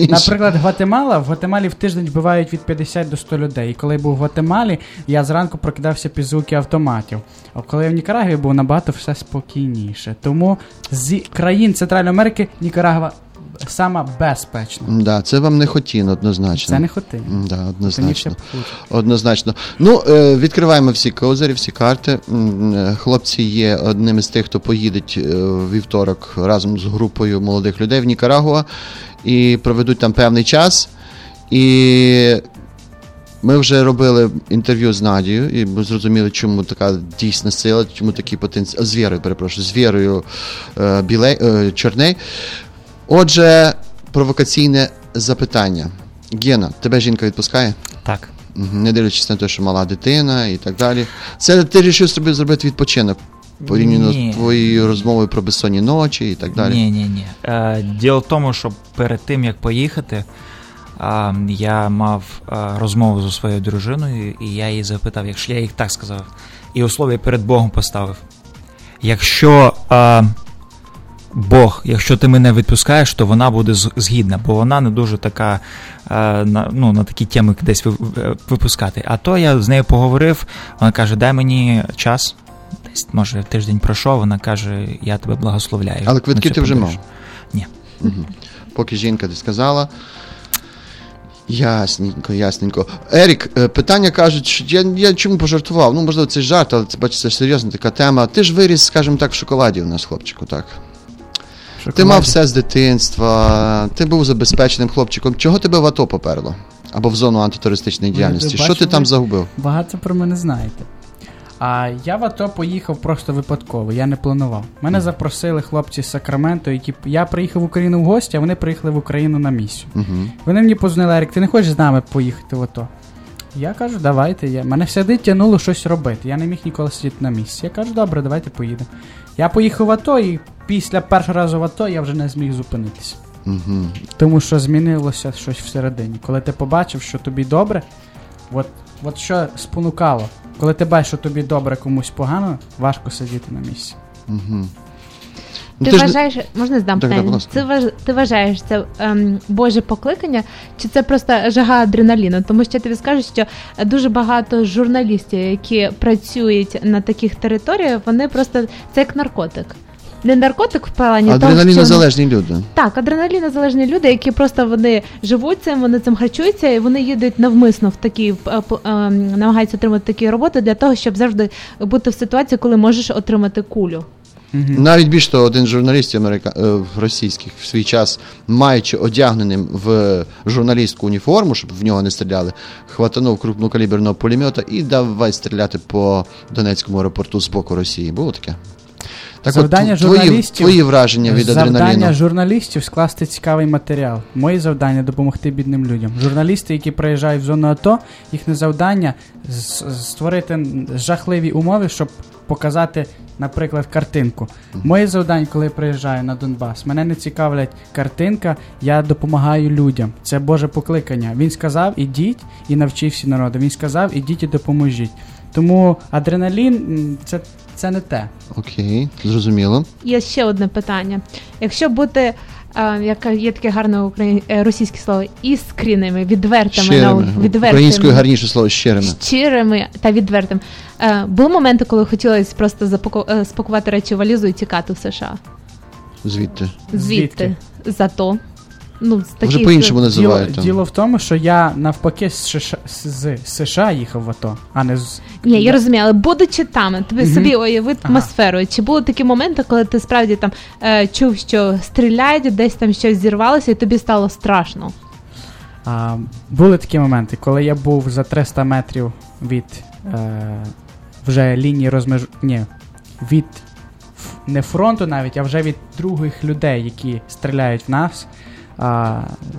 Наприклад, Гватемала. В Гватемалі в тиждень вбивають від 50 до 100 людей. І коли я був в Гватемалі, я зранку прокидався під звуки автоматів. А коли я в Нікарагві був, набагато все спокійніше. Тому з країн Центральної Америки Нікарагва сама безпечно. Да, це вам не хотін, однозначно. Це не хотін. Да, однозначно. Відкриваємо всі козирі, всі карти. Хлопці є одним із тих, хто поїдеть вівторок разом з групою молодих людей в Нікарагуа і проведуть там певний час. І ми вже робили інтерв'ю з Надією, і ми зрозуміли, чому така дійсна сила, чому такий потенціал. З Вірою Чорней. Отже, провокаційне запитання. Гена, тебе жінка відпускає? Так. Не дивлячись на те, що мала дитина і так далі. Це ти вирішив собі зробити відпочинок порівняно з твоєю розмовою про безсонні ночі і так далі? Ні. Діло в тому, що перед тим, як поїхати, я мав розмову зі своєю дружиною, і я її запитав, якщо я їх так сказав, і услов'я перед Богом поставив. Якщо Бог, якщо ти мене відпускаєш, то вона буде згідна, бо вона не дуже така, на такі теми десь випускати. А то я з нею поговорив, вона каже, дай мені час, може тиждень пройшов, вона каже, я тебе благословляю. Але квитки ти вже мав? Ні. Угу. Поки жінка не сказала. Ясненько. Ерік, питання кажуть, що я чому пожартував? Ну, можливо, це жарт, але це серйозна така тема. Ти ж виріс, скажімо так, в шоколаді у нас, хлопчику, так? Шоколаді. Ти мав все з дитинства, ти був забезпеченим хлопчиком. Чого тебе в АТО поперло? Або в зону антитерористичної діяльності? Що ти там загубив? Багато про мене знаєте. А я в АТО поїхав просто випадково, я не планував. Мене запросили хлопці з Сакраменто, які... Я приїхав в Україну в гості, а вони приїхали в Україну на місію. Uh-huh. Вони мені позвонили, Ерік, ти не хочеш з нами поїхати в АТО? Я кажу, давайте. Мене всюди тягнуло щось робити, я не міг ніколи сидіти на місці. Я кажу, добре, давайте поїдемо. Я поїхав в АТО, і після першого разу в АТО я вже не зміг зупинитися. Uh-huh. Тому що змінилося щось всередині. Коли ти побачив, що тобі добре, от що спонукало. Коли ти бачиш, що тобі добре, комусь погано, важко сидіти на місці. Угу. Ти вважаєш, можна здам питання? Ти вважаєш це Боже покликання, чи це просто жага адреналіну? Тому що я тобі скажу, що дуже багато журналістів, які працюють на таких територіях, вони просто, це як наркотик. Не наркотик в плані того, що... Адреналінозалежні люди. Так, адреналінозалежні люди, які просто вони живуть цим, вони цим харчуються, і вони їдуть навмисно в такі, намагаються отримати такі роботи для того, щоб завжди бути в ситуації, коли можеш отримати кулю. Mm-hmm. Навіть більш того, один журналіст російських в свій час, маючи одягненим в журналістську уніформу, щоб в нього не стріляли, хватанув крупнокаліберного пулемета і давай стріляти по Донецькому аеропорту з боку Росії. Було таке? Так завдання от, твої враження від адреналіну. Завдання журналістів скласти цікавий матеріал. Моє завдання – допомогти бідним людям. Журналісти, які приїжджають в зону АТО, їхнє завдання – створити жахливі умови, щоб показати, наприклад, картинку. Моє завдання, коли я приїжджаю на Донбас, мене не цікавлять картинка, я допомагаю людям. Це Боже покликання. Він сказав, ідіть і навчіть всі народи. Він сказав, ідіть і допоможіть. Тому адреналін – це не те. Окей, зрозуміло. Є ще одне питання. Якщо бути, є таке гарне російське слово, іскренними, відвертими. Щирими. Українською гарніше слово щирими. Щирими та відвертими. Були моменти, коли хотілося просто спакувати речі в валізу і тікати в США? Звідти. Зато. Вже по-іншому називають. Діло в тому, що я навпаки з США їхав в АТО, а не з... Ні, я розумію, але будучи там, тобі собі уявити атмосферу. Чи були такі моменти, коли ти справді там чув, що стріляють, десь там щось зірвалося і тобі стало страшно? Були такі моменти, коли я був за 300 метрів від вже лінії від не фронту навіть, а вже від других людей, які стріляють в нас,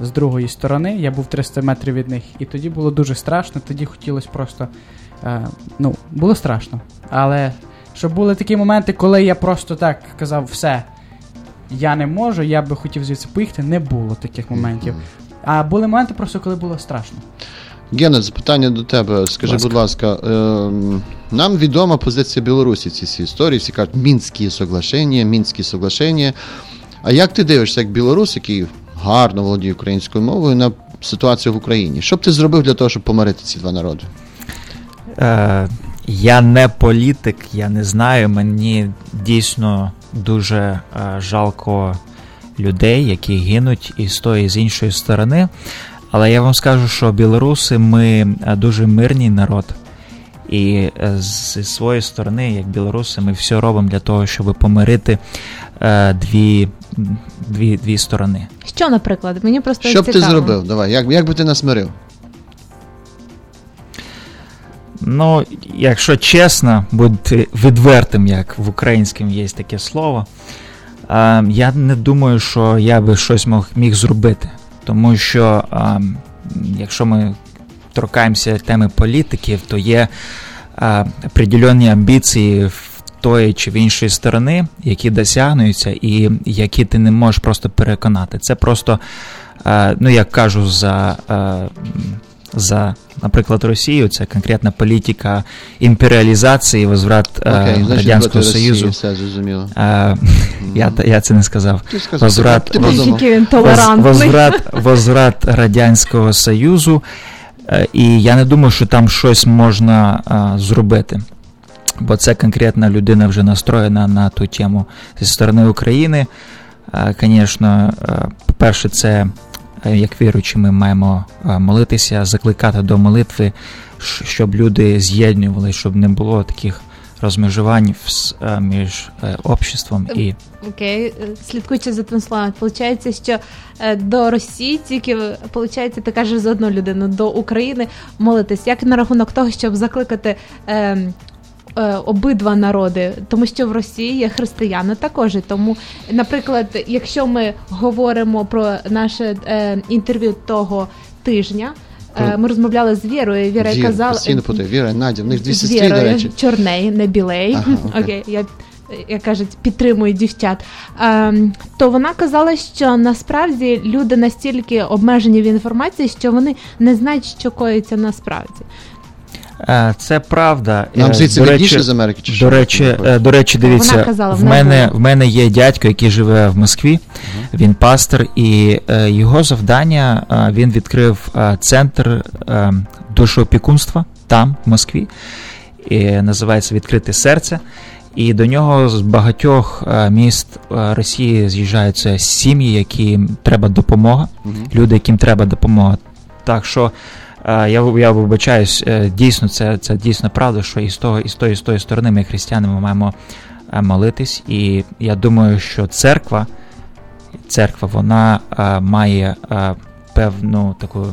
з другої сторони, я був 300 метрів від них, і тоді було дуже страшно, тоді хотілося просто, було страшно, але щоб були такі моменти, коли я просто так казав, все, я не можу, я би хотів звідси поїхати, не було таких моментів, а були моменти просто, коли було страшно. Гена, запитання до тебе. Скажи, будь ласка, нам відома позиція Білорусі в цій історії, всі кажуть, Мінські соглашення, а як ти дивишся, як білорус, який гарно володіє українською мовою, на ситуацію в Україні? Що б ти зробив для того, щоб помирити ці два народи? Я не політик, я не знаю. Мені дійсно дуже жалко людей, які гинуть і з тої, і з іншої сторони. Але я вам скажу, що білоруси, ми дуже мирний народ. І зі своєї сторони, як білоруси, ми все робимо для того, щоб помирити дві сторони. Що, наприклад? Мені просто цікаво. Що б ти зробив? Давай, як би ти нас мирив? Ну, якщо чесно, бути відвертим, як в українському є таке слово, я не думаю, що я би щось міг зробити. Тому що, якщо ми торкаємося теми політиків, то є определенні амбіції в тої чи в іншої сторони, які досягнуються і які ти не можеш просто переконати. Це просто, як кажу, за, наприклад, Росію, це конкретна політика імперіалізації, возврат Радянського Союзу. Все, зрозуміло. Я це не сказав. Возврат Радянського Союзу. І я не думаю, що там щось можна зробити. бо це конкретна людина вже настроєна на ту тему. Зі сторони України, звісно, по-перше, це, як віруючі, ми маємо молитися, закликати до молитви, щоб люди з'єднували, щоб не було таких розмежувань між обществом і... Окей, слідкуючи за тим словом, виходить, що до Росії тільки, виходить, ти кажеш за одну людину, до України молитись. Як на рахунок того, щоб закликати обидва народи, тому що в Росії є християни також. Тому, наприклад, якщо ми говоримо про наше інтерв'ю того тижня, ми розмовляли з Вірою, Віра казала... Постійно путаю, Віра, Надя, в них дві сестри, до речі. Чорний, не білий. Ага, окей. Я кажуть, підтримую дівчат. То вона казала, що насправді люди настільки обмежені в інформації, що вони не знають, що коїться насправді. Це правда. Нам звідси більше з Америки? До речі, дивіться, казала, в мене є дядько, який живе в Москві, він пастор, і його завдання, він відкрив центр душоопікунства там, в Москві, і називається «Відкрите серце». І до нього з багатьох міст Росії з'їжджаються сім'ї, яким треба допомога, люди, яким треба допомога. Так що я вибачаюсь, дійсно, це дійсно правда, що і з тої сторони ми, християни, ми маємо молитись. І я думаю, що церква вона має певну таку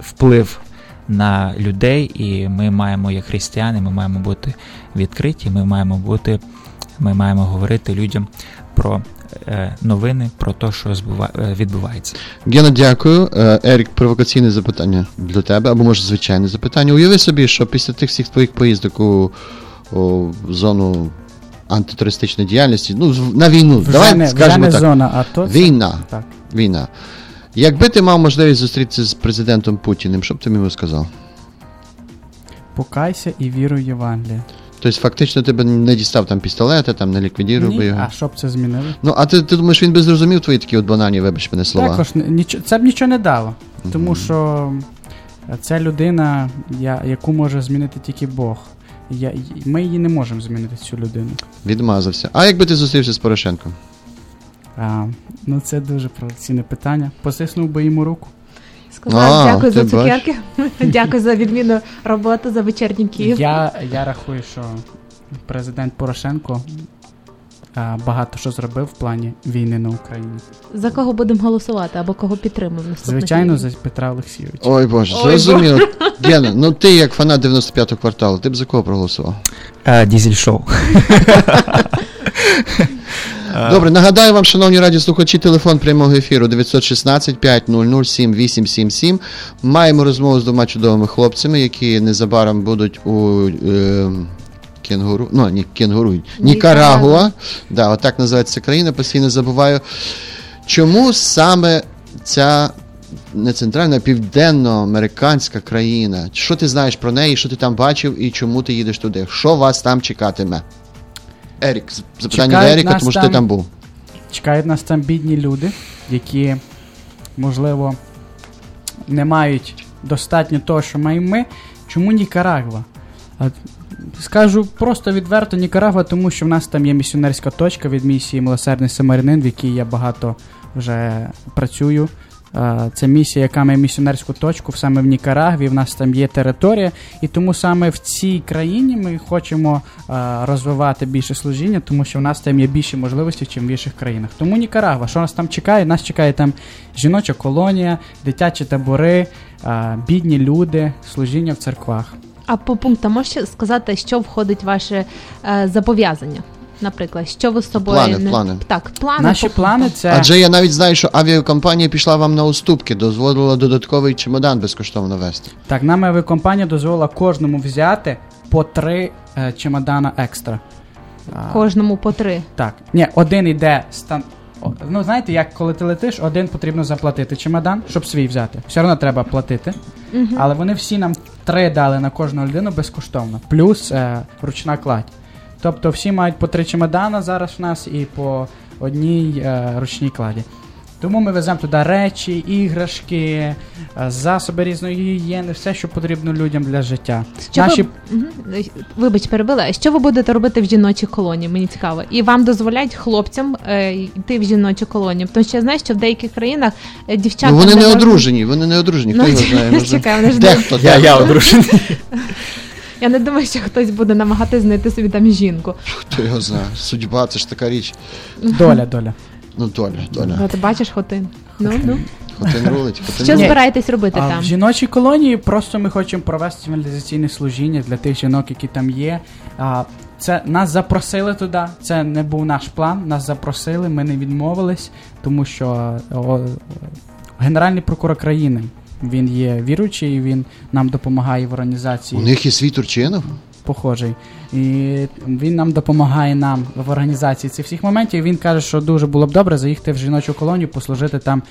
вплив на людей, і ми маємо, як християни, ми маємо бути відкриті, ми маємо говорити людям про новини, про те, що відбувається. Гена, дякую. Ерік, провокаційне запитання для тебе, або, може, звичайне запитання. Уяви собі, що після тих всіх твоїх поїздок у зону антитерористичної діяльності, на війну, давай скажемо так. Зона, АТО, війна. Так. Війна. Якби ти мав можливість зустрітися з президентом Путіним, що б ти йому сказав? Покайся і віруй в Євангеліє. Тобто, фактично, ти б не дістав там пістолети, там не ліквідував би його. А що б це змінило? А ти думаєш, він би зрозумів твої такі от банальні, вибач мене, слова? Також, це б нічого не дало. Тому що це людина, яку може змінити тільки Бог. Ми її не можемо змінити, цю людину. Відмазався. А якби ти зустрівся з Порошенком? Це дуже провокаційне питання. Потиснув би йому руку. Сказав, дякую за цукерки, дякую за відмінну роботу, за вечірній Київ. Я рахую, що президент Порошенко багато що зробив в плані війни на Україні. За кого будемо голосувати або кого підтримуємо? Звичайно, за Петра Олексійовича. Ой, Боже, зрозуміло. Гена, ти як фанат 95-го кварталу, ти б за кого проголосував? Дізель-шоу. Добре, нагадаю вам, шановні радіослухачі, телефон прямого ефіру 916-500-7877. Маємо розмову з двома чудовими хлопцями, які незабаром будуть у Нікарагуа. Да, отак називається країна, постійно забуваю. Чому саме ця не центральна, а південноамериканська країна? Що ти знаєш про неї, що ти там бачив і чому ти їдеш туди? Що вас там чекатиме? Ерік, запитання до Еріка, тому що ти там був. Чекають нас там бідні люди, які, можливо, не мають достатньо того, що маємо ми. Чому Нікарагуа? Скажу просто відверто Нікарагуа, тому що в нас там є місіонерська точка від місії «Милосердний Самарянин», в якій я багато вже працюю. Це місія, яка має місіонерську точку саме в Нікарагві, в нас там є територія, і тому саме в цій країні ми хочемо розвивати більше служіння, тому що в нас там є більше можливостей, ніж в інших країнах. Тому Нікарагва, що нас там чекає? Нас чекає там жіноча колонія, дитячі табори, бідні люди, служіння в церквах. А по пунктам можеш сказати, що входить в ваше зобов'язання? Наприклад, що ви з собою... Плани. Так, плани. Наші плани це... Адже я навіть знаю, що авіакомпанія пішла вам на уступки, дозволила додатковий чемодан безкоштовно везти. Так, нам авіакомпанія дозволила кожному взяти по 3 чемодана екстра. Кожному по 3? Так. Ні, один йде... знаєте, як коли ти летиш, один потрібно заплатити чемодан, щоб свій взяти. Все одно треба платити. Але вони всі нам 3 дали на кожну людину безкоштовно. Плюс ручна кладь. Тобто всі мають по 3 чемодана зараз в нас і по одній ручній кладі. Тому ми веземо туди речі, іграшки, засоби різної гігієни, все, що потрібно людям для життя. Вибач, перебила. Що ви будете робити в жіночій колонії? Мені цікаво. І вам дозволяють хлопцям йти в жіночу колонію? Тому що я знаю, що в деяких країнах дівчата... Вони не одружені. Хто його знає? Я одружений. Я не думаю, що хтось буде намагатися знайти собі там жінку. Хто його знає? Судьба, це ж така річ. Доля. Ну, доля. Ти бачиш, Хотин. Ну. Хотин рулить. Що збираєтесь робити там? В жіночій колонії просто ми хочемо провести цивілізаційне служіння для тих жінок, які там є. Це нас запросили туди, це не був наш план, нас запросили, ми не відмовились, тому що Генеральний прокурор країни, він є віруючий, він нам допомагає в організації. У них є свій Турчинов? Похожий. І він нам допомагає в організації цих всіх моментів. Він каже, що дуже було б добре заїхати в жіночу колонію, послужити там.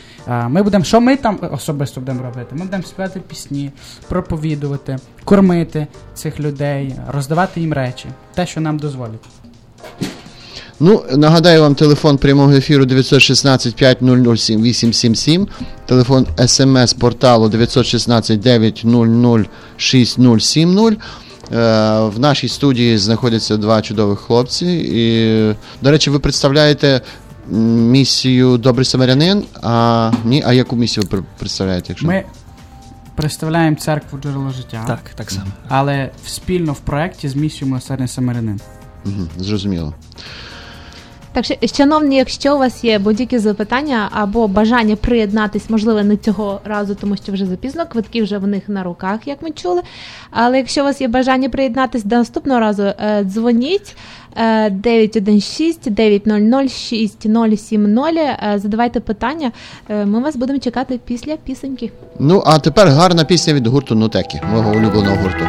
Що ми там особисто будемо робити? Ми будемо співати пісні, проповідувати, кормити цих людей, роздавати їм речі. Те, що нам дозволять. Нагадаю вам телефон прямого ефіру 916-5007-877, телефон смс-порталу 916-900-6070. В нашій студії знаходяться два чудових хлопці. І, до речі, ви представляєте місію «Добрий самарянин», а яку місію ви представляєте? Ми представляємо церкву «Джерело життя». Так само. Але спільно в проєкті з місією «Милосердний Самарянин». Зрозуміло. Так що, шановні, якщо у вас є будь-які запитання або бажання приєднатись, можливо, не цього разу, тому що вже запізно, квитки вже в них на руках, як ми чули. Але якщо у вас є бажання приєднатись до наступного разу, дзвоніть 916-900-6070, задавайте питання, ми вас будемо чекати після пісеньки. А тепер гарна пісня від гурту «Нутекі», мого улюбленого гурту.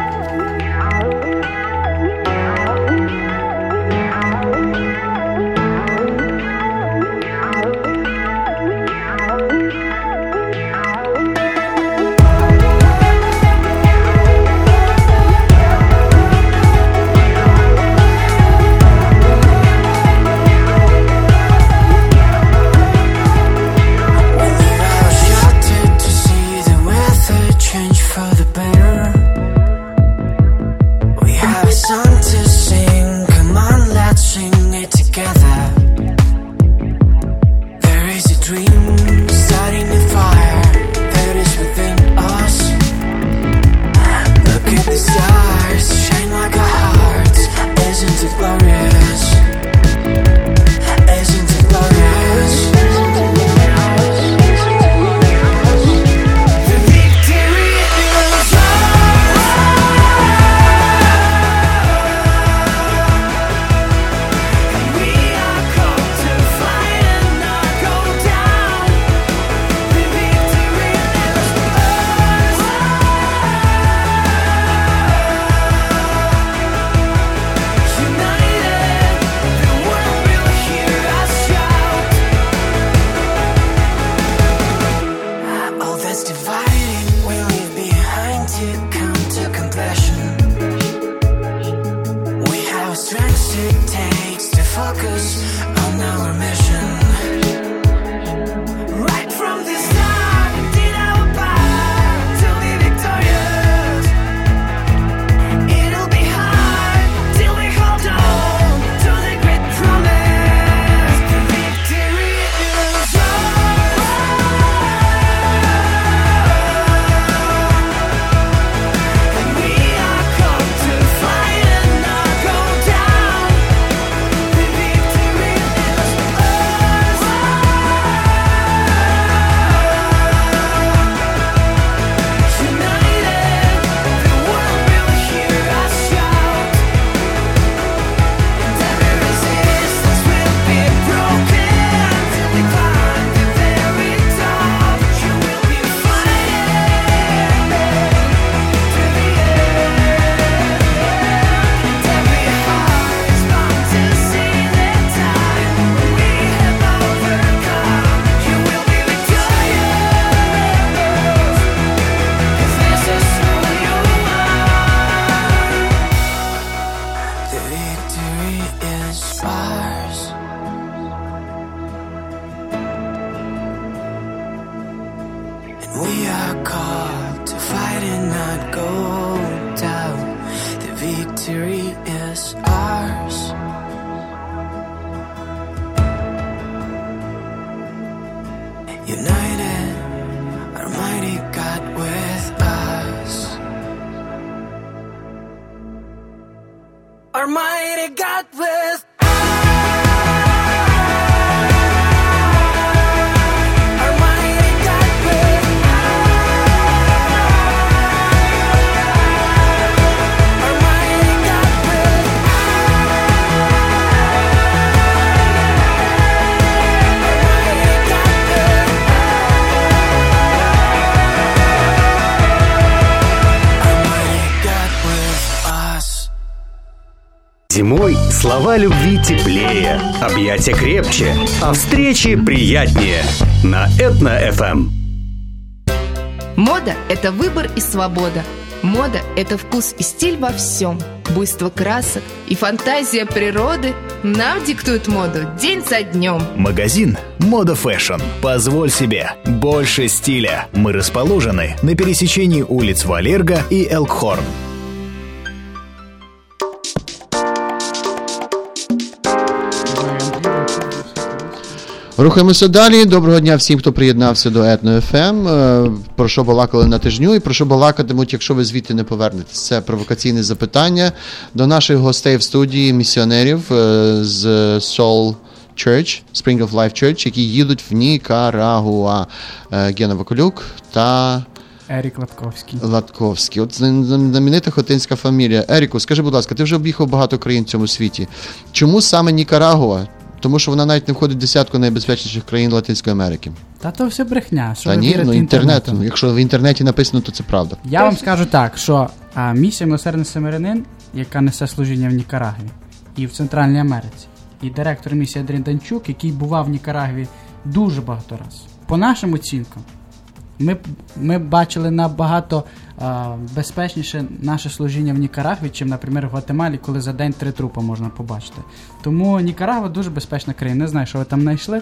We are called to fight and not go down. The victory is ours. United, Almighty God with us. Almighty God with us. Зимой слова любви теплее, объятия крепче, а встречи приятнее. На Этно-ФМ. Мода – это выбор и свобода. Мода – это вкус и стиль во всем. Буйство красок и фантазия природы нам диктуют моду день за днем. Магазин «Мода Фэшн». Позволь себе больше стиля. Мы расположены на пересечении улиц Валерго и Элкхорн. Рухаємося далі. Доброго дня всім, хто приєднався до Етно-ФМ. Про що балакали на тижню і про що балакатимуть, якщо ви звідти не повернетесь. Це провокаційне запитання до наших гостей в студії, місіонерів з Soul Church, Spring of Life Church, які їдуть в Нікарагуа. Гена Вакулюк та... Ерік Латковський. Латковський. От знаменита хотинська фамілія. Еріку, скажи, будь ласка, ти вже об'їхав багато країн в цьому світі. Чому саме Нікарагуа? Тому що вона навіть не входить в десятку найбезпечніших країн Латинської Америки. Та то все брехня. Що та ні, ну інтернетом. Якщо в інтернеті написано, то це правда. Я вам скажу так, що місія «Милосердний Самарянин», яка несе служіння в Нікарагві і в Центральній Америці, і директор місії Дрінданчук, який бував в Нікарагві дуже багато разів. По нашим оцінкам, ми бачили набагато безпечніше наше служіння в Нікарагві, чим, наприклад, в Гватемалі, коли за день 3 трупи можна побачити. Тому Нікарагва дуже безпечна країна. Не знаю, що ви там знайшли,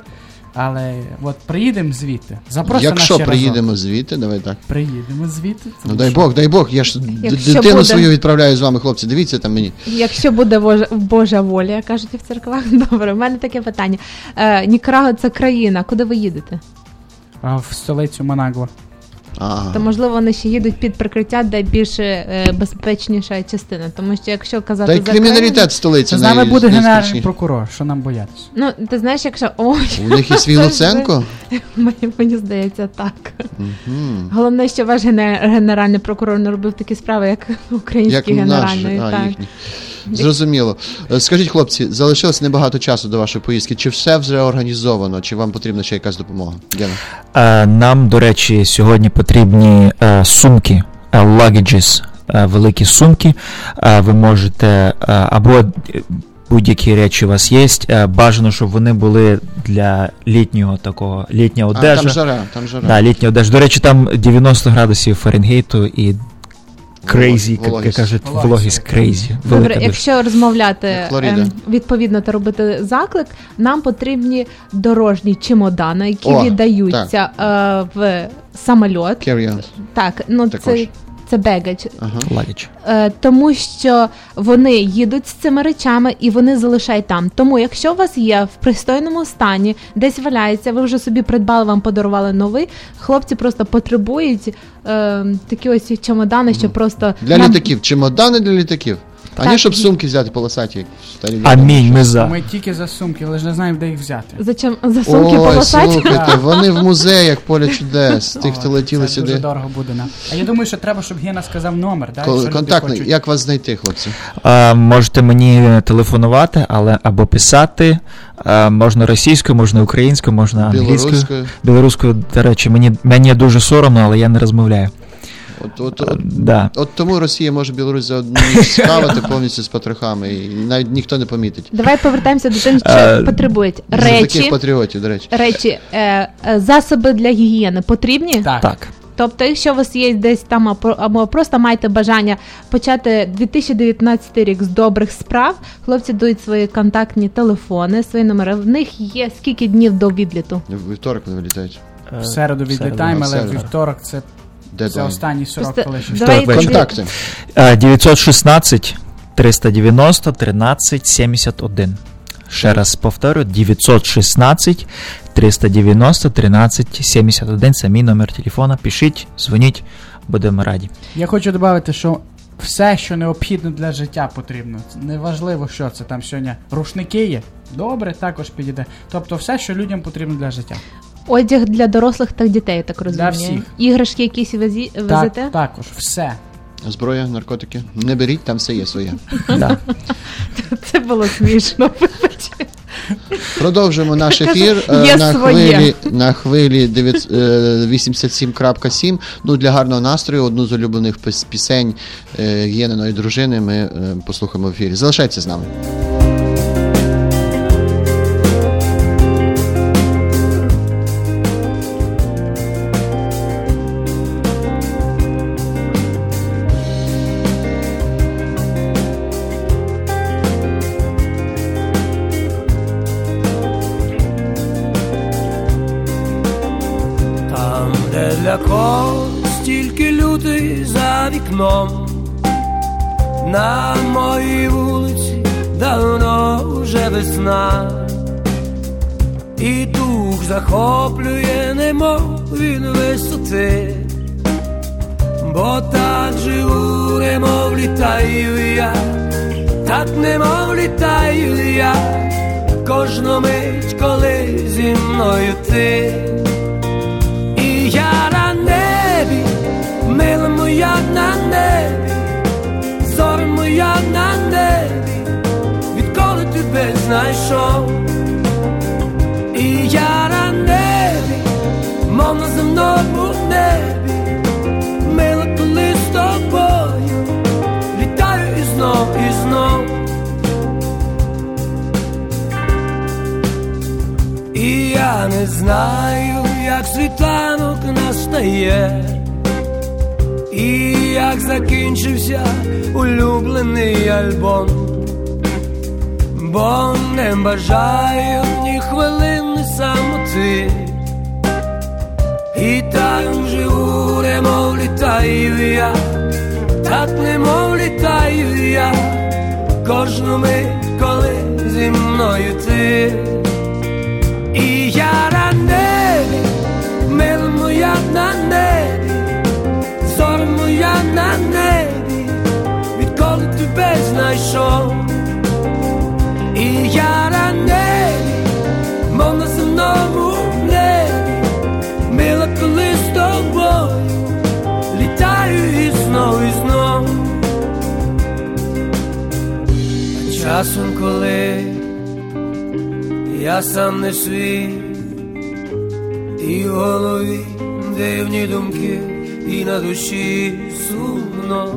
але от приїдемо звідти. Якщо приїдемо звідти, давай так. Приїдемо звідти. Ну дай Бог, я ж дитину свою відправляю з вами, хлопці, дивіться там мені. Якщо буде Божа воля, як кажуть в церквах. Добре, у мене таке питання. Нікарагва – це країна, куди ви їдете? В столицю Манагла. Ага. То, можливо, вони ще їдуть під прикриття, де більш безпечніша частина. Тому що, якщо казати за країну... Та й криміналітет в столиці. З нами буде генеральний прокурор, що нам боятися. Ну, ти знаєш, якщо... Ой, у них і свій Луценко? Мені здається, так. Угу. Головне, що ваш генеральний прокурор не робив такі справи, як український генеральний. Зрозуміло. Скажіть, хлопці, залишилось небагато часу до вашої поїздки. Чи все вже організовано? Чи вам потрібна ще якась допомога? Гена? Нам, до речі, сьогодні потрібні сумки, luggages, великі сумки. Ви можете, або будь-які речі у вас є. Бажано, щоб вони були для літнього такого, літня одежа. Там жара. Да, літня одежа. До речі, там 90 градусів Фаренгейту і крейзі, як кажуть, вологість крейзі. Добре, якщо розмовляти відповідно та робити заклик, нам потрібні дорожні чемодани, які віддаються в самоліт. Так, ну це бегадж. Тому що вони їдуть з цими речами і вони залишають там. Тому якщо у вас є в пристойному стані, десь валяється, ви вже собі придбали, вам подарували новий, хлопці просто потребують такі ось чемодани, що просто... Для літаків. Чемодани для літаків. А не, щоб сумки взяти полосаті. Амінь, ми за. Ми тільки за сумки, але ж не знаємо, де їх взяти. Зачем за сумки полосаті? Слухайте, вони в музеях поле чудес, тих, хто летіли сюди. Це дуже дорого буде нам. А я думаю, що треба, щоб Гена сказав номер. Контактний, як вас знайти, хлопці? Можете мені телефонувати, але або писати. Можна російською, можна українською, можна англійською. Білоруською, до речі, мені дуже соромно, але я не розмовляю. От тому Росія може Білорусь за одну ніч ставити повністю з потрохами, і навіть ніхто не помітить. Давай повертаємося до тим, що потребують. Речі, засоби для гігієни потрібні? Так. Тобто, якщо у вас є десь там, або просто маєте бажання почати 2019 рік з добрих справ, хлопці дають свої контактні телефони, свої номери. В них є скільки днів до відліту? Вівторок вони вилітають. В середу відлітаємо, але вівторок це останній срок, коли контакти. 916 390 13 71. Ще раз повторю, 916 390 13 71. Це мій номер телефона. Пишіть, дзвоніть, будемо раді. Я хочу додати, що все, що необхідно для життя, потрібно. Неважливо, що це там сьогодні. Рушники є? Добре, також підійде. Тобто все, що людям потрібно для життя. Одяг для дорослих та дітей, так розумію. Для всіх. Іграшки якісь везете? Так, також. Все. Зброя, наркотики. Не беріть, там все є своє. Це було смішно. Продовжуємо наш ефір на хвилі 87.7. Ну, для гарного настрою одну з улюблених пісень Єниної дружини ми послухаємо в ефірі. Залишайтеся з нами. На моїй вулиці давно вже весна, і дух захоплює, немов він висоти, бо так живу, немов літаю я, так немов літаю я, кожну мить, коли зі мною ти. І я на небі, мила моя на небі, зоря моя на небі, відколи тебе знайшов. І я на небі, мов на земному небі, мила, коли з тобою літаю і знов, і знов. І я не знаю, як світанок настає, і як закінчився улюблений альбом, бо не бажаю ні хвилини самоти, і так живу, немов літаю я, так немов літаю я, кожну мить, коли зі мною ти. І я на небі, мила моя на небі, зоря моя на небі, відколи тебе знайшов. І я на небі, мов на земному небі, мила, коли з тобою літаю і знов, і знов. А часом, коли я сам не свій, і в голові дивні думки, і на душі сумно,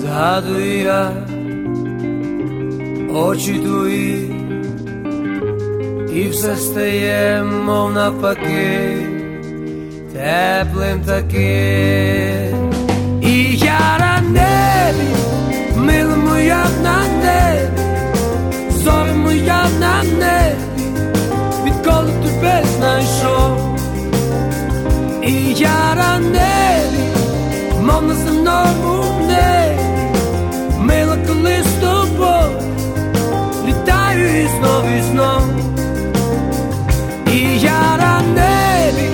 згадую я очі твої, і все стає, мов навпаки, теплим таким. І я на небі, мила моя на небі, зоря моя на небі, коли тебе знайшов. І я на небі, мов на земному небі, мила, коли з тобою літаю і знов, і знов. І я на небі,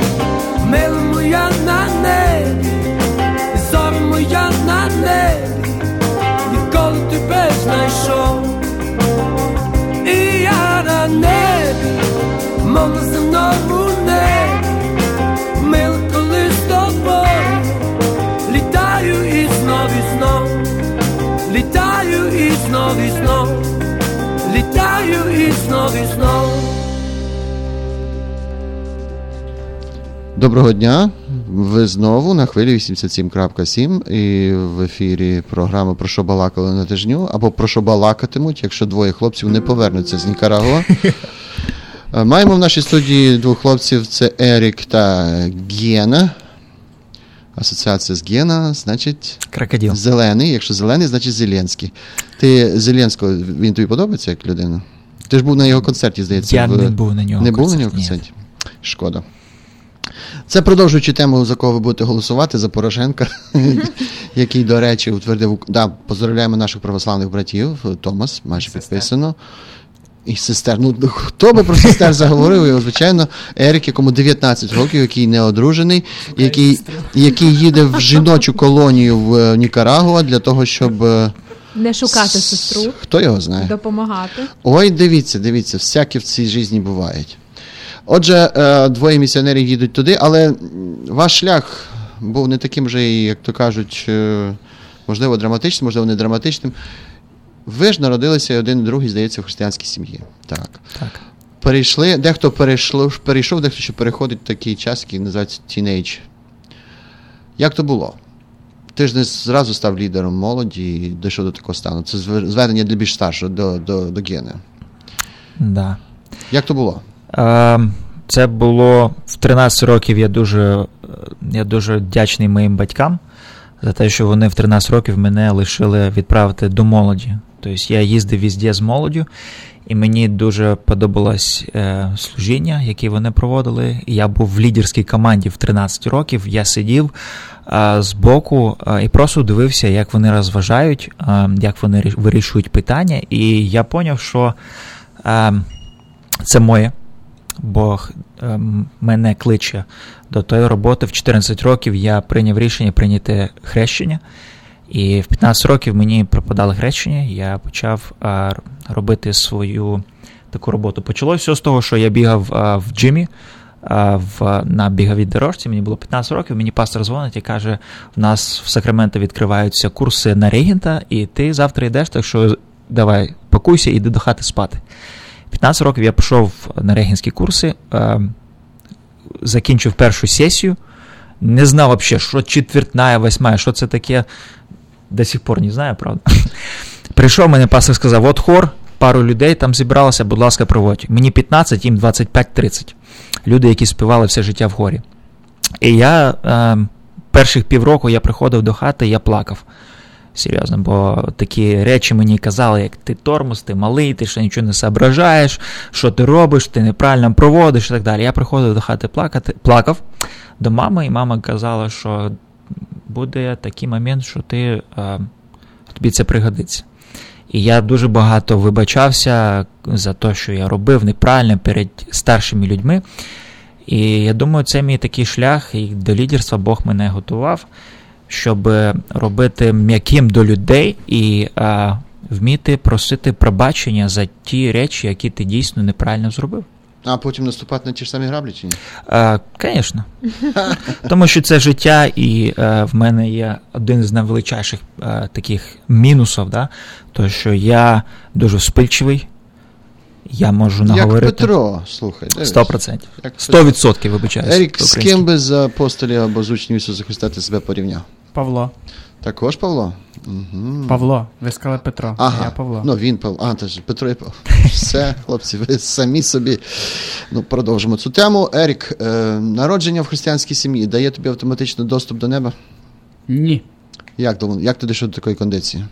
мила моя на небі, зоря моя на небі, відколи тебе знайшов. І я на небі, мов на земному небі, мила, коли з тобою літаю і знов, і знов, літаю і знов, і знов, літаю і знов, і знов. Доброго дня! Ви знову на хвилі 87.7 і в ефірі програма «Про що балакали на тижню» або «Про що балакатимуть, якщо двоє хлопців не повернуться з Нікарагуа». Маємо в нашій студії двох хлопців, це Ерік та Гена. Асоціація з Гена, значить... Крокодил. Зелений. Якщо зелений, значить Зеленський. Ти Зеленського, він тобі подобається як людина? Ти ж був на його концерті, здається. Я не був на нього концерті. Шкода. Це продовжуючи тему, за кого ви будете голосувати, за Порошенка, який, до речі, утвердив... Да, поздравляємо наших православних братів, Томас, майже підписано. І сестер. Ну, хто би про сестер заговорив? Його, звичайно, Ерік, якому 19 років, який не одружений, який їде в жіночу колонію в Нікарагуа для того, щоб... Не шукати сестру. Хто його знає? Допомагати. Ой, дивіться, всякі в цій житті бувають. Отже, двоє місіонерів їдуть туди, але ваш шлях був не таким же, як то кажуть, можливо, драматичним, можливо, не драматичним. Ви ж народилися, один і другий, здається, в християнській сім'ї. Так. Перейшли, дехто перейшов, дехто ще переходить в такий час, який називається тінейдж. Як то було? Ти ж не зразу став лідером молоді і дійшов до такого стану. Це зведення для більш старшого, до Гени. Да. Як то було? Це було в 13 років. Я дуже вдячний моїм батькам за те, що вони в 13 років мене лишили відправити до молоді. Тобто я їздив везде з молоддю, і мені дуже подобалось служіння, яке вони проводили. Я був в лідерській команді в 13 років, я сидів збоку і просто дивився, як вони розважають, як вони вирішують питання. І я зрозумів, що це моє. Бог мене кличе до тої роботи. В 14 років я прийняв рішення прийняти хрещення. І в 15 років мені преподало хрещення, я почав робити свою таку роботу. Почалося все з того, що я бігав в джимі, на біговій дорожці, мені було 15 років, мені пастор дзвонить і каже, в нас в Сакраменто відкриваються курси на регента, і ти завтра йдеш, так що давай, пакуйся і йди до хати спати. 15 років я пішов на регентські курси, закінчив першу сесію, не знав взагалі, що четвертна, восьма, що це таке, до сих пор не знаю, правда. Прийшов, мене пастор сказав, от хор, пару людей там зібралося, будь ласка, проводь. Мені 15, їм 25-30. Люди, які співали все життя в хорі. І я перших півроку я приходив до хати, я плакав. Серйозно, бо такі речі мені казали, як ти тормоз, ти малий, ти ще нічого не соображаєш, що ти робиш, ти неправильно проводиш і так далі. Я приходив до хати плакав до мами, і мама казала, що буде такий момент, що тобі це пригодиться. І я дуже багато вибачався за те, що я робив неправильно перед старшими людьми. І я думаю, це мій такий шлях, і до лідерства Бог мене готував, щоб робити м'яким до людей і вміти просити пробачення за ті речі, які ти дійсно неправильно зробив. А потім наступати на ті ж самі граблі, чи ні? Звісно. Тому що це життя, і в мене є один з найвеличайших таких мінусів, да? То, що я дуже вспильчивий, я можу наговорити. Як Петро, слухай. 100%. 100%, вибачаюсь. Ерік, з ким би з апостолів або з учнів Ісуса Христа ти себе порівняв? Павло. Також Павло? Угу. Павло, ви сказали Петро, ага. Я Павло. Ну, він Павло, Петро і Павло. Все, хлопці, ви самі собі. Ну, продовжимо цю тему. Ерік, народження в християнській сім'ї дає тобі автоматично доступ до неба? Ні. Як ти дійшов до такої кондиції?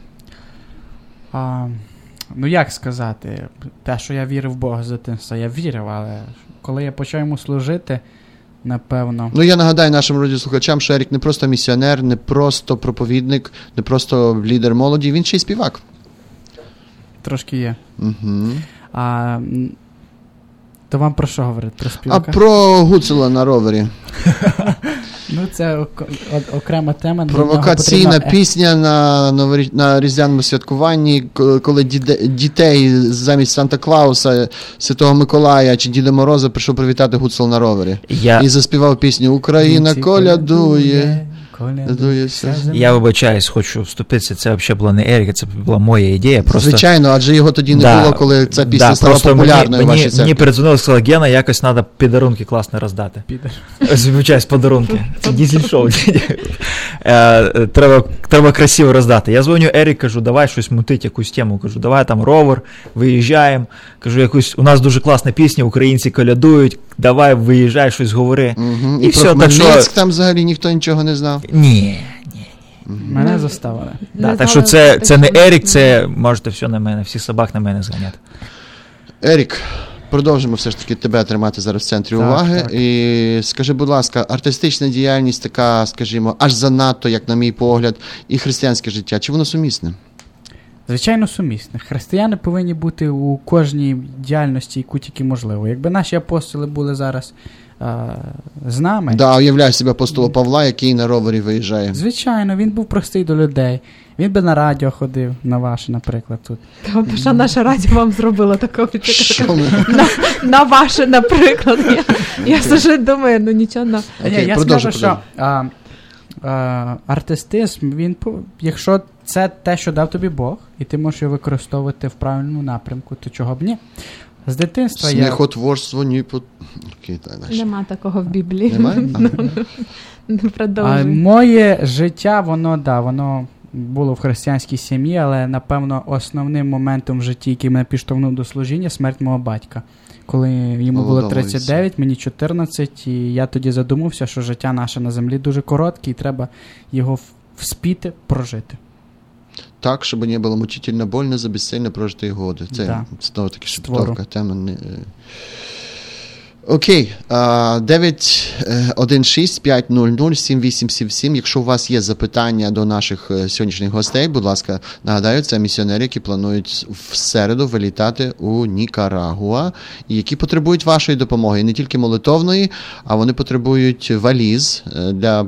Як сказати, те, що я вірив в Бога з дитинства, я вірив, але коли я почав йому служити... Напевно. Ну, я нагадаю нашим радіослухачам, що Ерік не просто місіонер, не просто проповідник, не просто лідер молоді, він ще й співак. Трошки є. Угу. То вам про що говорити? Про співака? Про Гуцула на ровері. Ну, це окрема тема. Провокаційна пісня на різдвяному святкуванні, коли дітей замість Санта-Клауса, Святого Миколая чи Діда Мороза прийшов привітати Гуцул на ровері. І заспівав пісню «Україна колядує». Я вибачаюсь, хочу вступитися, це взагалі була не Еріка, це була моя ідея. Просто... Звичайно, адже його тоді не було, коли ця пісня стала популярною в вашій церкві. Мені передзвонили, сказали, Гена, якось треба підарунки класно роздати. Вибачаюсь, подарунки. Це дізель-шоу. Треба красиво роздати. Я дзвоню Ерік, кажу, давай щось мутить, якусь тему. Кажу, давай там ровер, виїжджаємо. Кажу, якусь, у нас дуже класна пісня, українці колядують, давай виїжджай, щось говори. І про Хмельницьк там взагалі ніхто нічого не знав. Ні. Мене заставили. Да, так що це не Ерік, це можете все на мене, всіх собак на мене зганяти. Ерік, продовжимо все ж таки тебе тримати зараз в центрі уваги. Так. І скажи, будь ласка, артистична діяльність така, скажімо, аж занадто, як на мій погляд, і християнське життя, чи воно сумісне? Звичайно, сумісне. Християни повинні бути у кожній діяльності, яку тільки можливо. Якби наші апостоли були зараз з нами... Да, уявляю себе апостола Павла, який на ровері виїжджає. Звичайно, він був простий до людей. Він би на радіо ходив, на ваше, наприклад, тут. Та наше радіо вам зробило такого. На ваше, наприклад. Я вже думаю, ну нічого. Я скажу, що артистизм, він, якщо це те, що дав тобі Бог, і ти можеш його використовувати в правильному напрямку, то чого б ні? З дитинства я... Сміхотворство ні... Нема такого в Біблії. Немає? Не продовжуй. Моє життя, воно було в християнській сім'ї, але, напевно, основним моментом в житті, який мене підштовхнув до служіння, смерть мого батька. Коли йому було 39, мені 14, і я тоді задумався, що життя наше на землі дуже коротке, і треба його вспіти прожити. Так, щоб не було мучительно больно за безцільно прожитої годи. Це, да. Знову таки, шепторка. Окей. 916-500-7877. Якщо у вас є запитання до наших сьогоднішніх гостей, будь ласка, нагадаю, це місіонери, які планують в середу вилітати у Нікарагуа, і які потребують вашої допомоги. І не тільки молитовної, а вони потребують валіз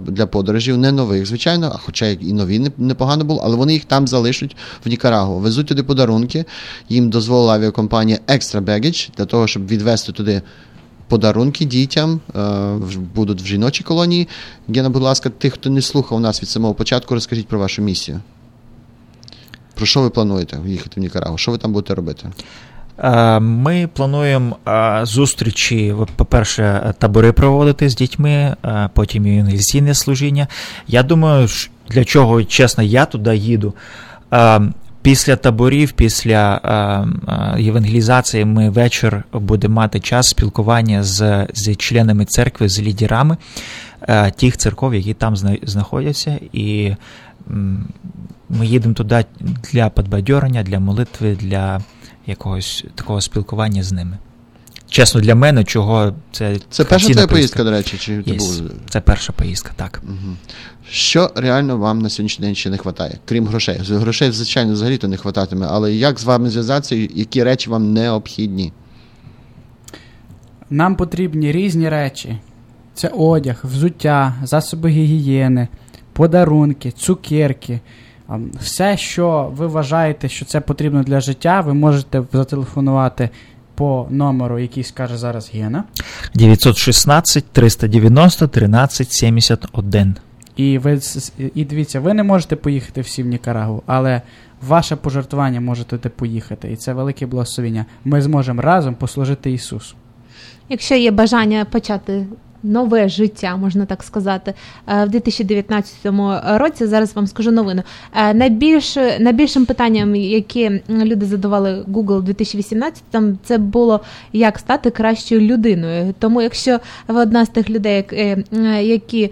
для подорожів, не нових, звичайно, а хоча і нові непогано було, але вони їх там залишать в Нікарагуа. Везуть туди подарунки, їм дозволила авіакомпанія Extra Baggage для того, щоб відвезти туди подарунки дітям, будуть в жіночій колонії. Гена, будь ласка, тих, хто не слухав нас від самого початку, розкажіть про вашу місію. Про що ви плануєте їхати в Нікарагу? Що ви там будете робити? Ми плануємо зустрічі, по-перше, табори проводити з дітьми, потім інвестиційне служіння. Я думаю, для чого, чесно, я туди їду. Після таборів, після євангелізації ми вечір будемо мати час спілкування з членами церкви, з лідерами тих церков, які там знаходяться. І ми їдемо туди для підбадьорення, для молитви, для якогось такого спілкування з ними. Чесно, для мене, чого це... Це перша твоя поїздка, до речі? Чи це перша поїздка, так. Угу. Що реально вам на сьогоднішній день ще не вистачає, крім грошей? Грошей, звичайно, взагалі-то не вистачатиме, але як з вами зв'язатися, які речі вам необхідні? Нам потрібні різні речі. Це одяг, взуття, засоби гігієни, подарунки, цукерки. Все, що ви вважаєте, що це потрібно для життя, ви можете зателефонувати по номеру, який скаже зараз Гена. 916-390-1371. І дивіться, ви не можете поїхати всі в Нікарагу, але ваше пожертвування можете поїхати. І це велике благословення. Ми зможемо разом послужити Ісусу. Якщо є бажання почати нове життя, можна так сказати, в 2019 році, зараз вам скажу новину. Найбільшим питанням, які люди задавали Google у 2018, це було, як стати кращою людиною. Тому якщо ви одна з тих людей, які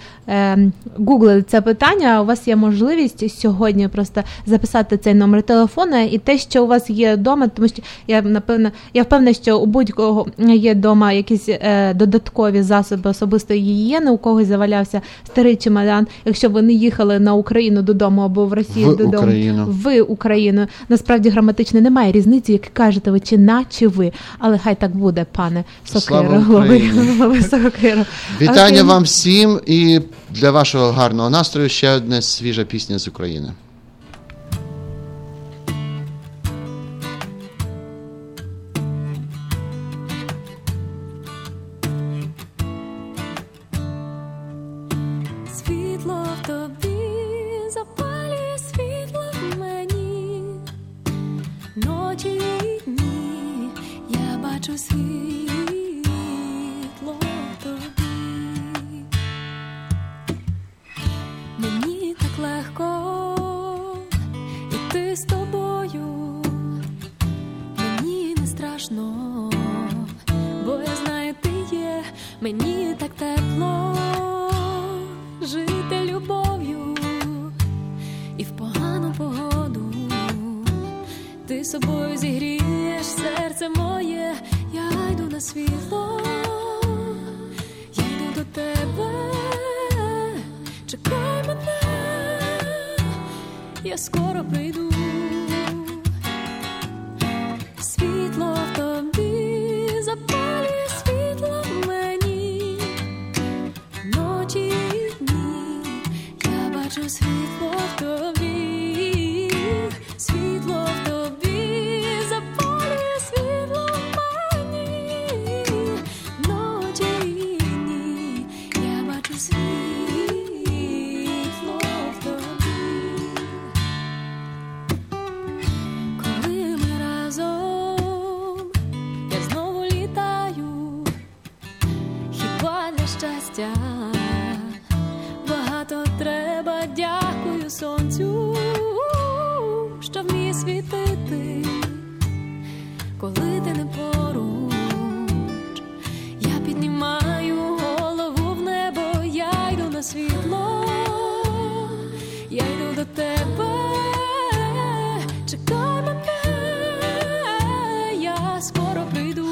гуглили це питання, у вас є можливість сьогодні просто записати цей номер телефону і те, що у вас є вдома, тому що я впевнена, що у будь-кого є вдома якісь додаткові засоби особисто гігієни, у когось завалявся старий чемодан. Якщо ви не їхали на Україну додому або в Росію додому, Україну. Насправді граматично немає різниці, як кажете ви, чи на, чи ви. Але хай так буде, пане Сокиро. Вітання вам всім і для вашого гарного настрою ще одна свіжа пісня з України. Собою зігрієш серце моє, я йду темне світло, їду до тебе, чекай мене, я скоро прийду. Світло в тобі, запалює світло в мені, ночі і дні, я бачу світло в тобі, світло в тобі, запалює світло в мені, ночі і дні, я бачу світло в тобі. Коли ми разом, щастя багато треба, дякую сонцю, що вміє світити, коли ти не поруч. Я піднімаю голову в небо, я йду на світло, я йду до тебе, чекай мене, я скоро прийду.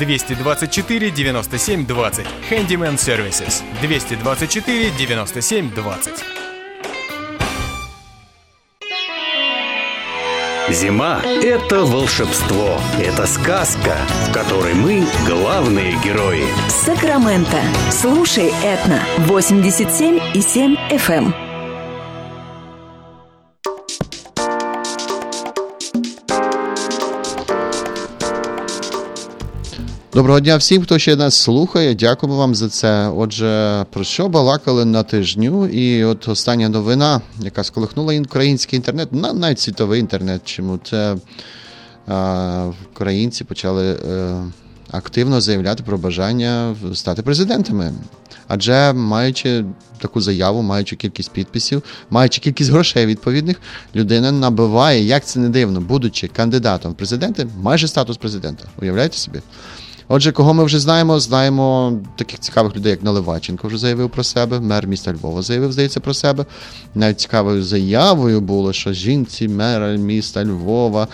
224-97-20. Handyman Services 224-97-20. Зима – это волшебство, это сказка, в которой мы – главные герои. Сакраменто. Слушай Этно. 87,7 FM. Доброго дня всім, хто ще нас слухає. Дякуємо вам за це. Отже, про що балакали на тижню? І от остання новина, яка сколихнула український інтернет, навіть світовий інтернет. Чому це українці почали активно заявляти про бажання стати президентами? Адже маючи таку заяву, маючи кількість підписів, маючи кількість грошей відповідних, людина набиває, як це не дивно, будучи кандидатом в президенти, майже статус президента. Уявляєте собі? Отже, кого ми вже знаємо? Знаємо таких цікавих людей, як Наливаченко вже заявив про себе, мер міста Львова заявив, здається, про себе. Навіть цікавою заявою було, що жінці мера міста Львова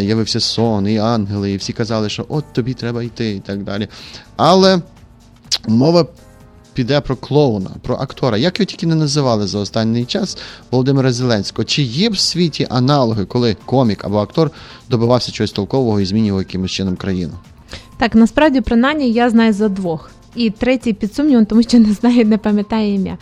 явився сон, і ангели, і всі казали, що от тобі треба йти, і так далі. Але мова піде про клоуна, про актора. Як його тільки не називали за останній час, Володимира Зеленського. Чи є в світі аналоги, коли комік або актор добивався чогось толкового і змінював якимось чином країну? Так, насправді, принаймні, я знаю за двох. І третій під сумнівом, тому що не знаю, не пам'ятаю ім'я.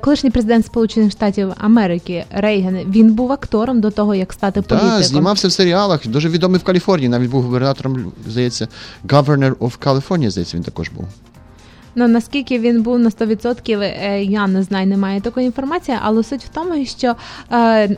Колишній президент Сполучених Штатів Америки Рейган, він був актором до того, як стати політиком. Так, знімався в серіалах, дуже відомий в Каліфорнії, навіть був губернатором, здається, Governor of California, здається, він також був. Ну, наскільки він був на 100%, я не знаю, немає такої інформації, але суть в тому, що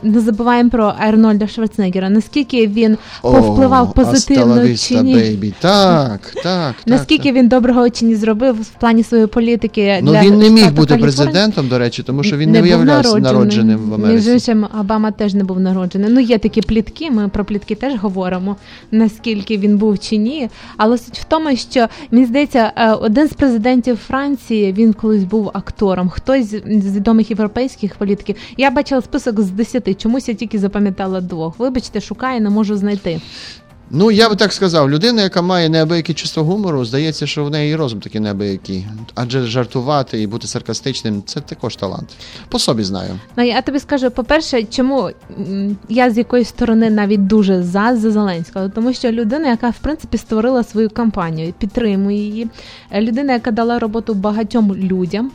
не забуваємо про Арнольда Шварценеггера, наскільки він повпливав позитивно чи ні. Так. Наскільки він доброго чи ні зробив в плані своєї політики для штату Каліфорнія. Ну, він не міг бути президентом, до речі, тому що він не виявлявся народженим в Америці. Між іншим, Обама теж не був народжений. Ну, є такі плітки, ми про плітки теж говоримо, наскільки він був чи ні. Але суть в тому, що, мені здається, один з президентів Франції, він колись був актором, хтось з відомих європейських політиків. Я бачила список з 10, чомусь я тільки запам'ятала двох. Вибачте, шукаю, не можу знайти. Ну, я би так сказав, людина, яка має неабияке чувство гумору, здається, що в неї і розум такий неабиякий. Адже жартувати і бути саркастичним – це також талант. По собі знаю. Ну, я тобі скажу, по-перше, чому я з якоїсь сторони навіть дуже за Зеленського. Тому що людина, яка, в принципі, створила свою кампанію, підтримує її. Людина, яка дала роботу багатьом людям,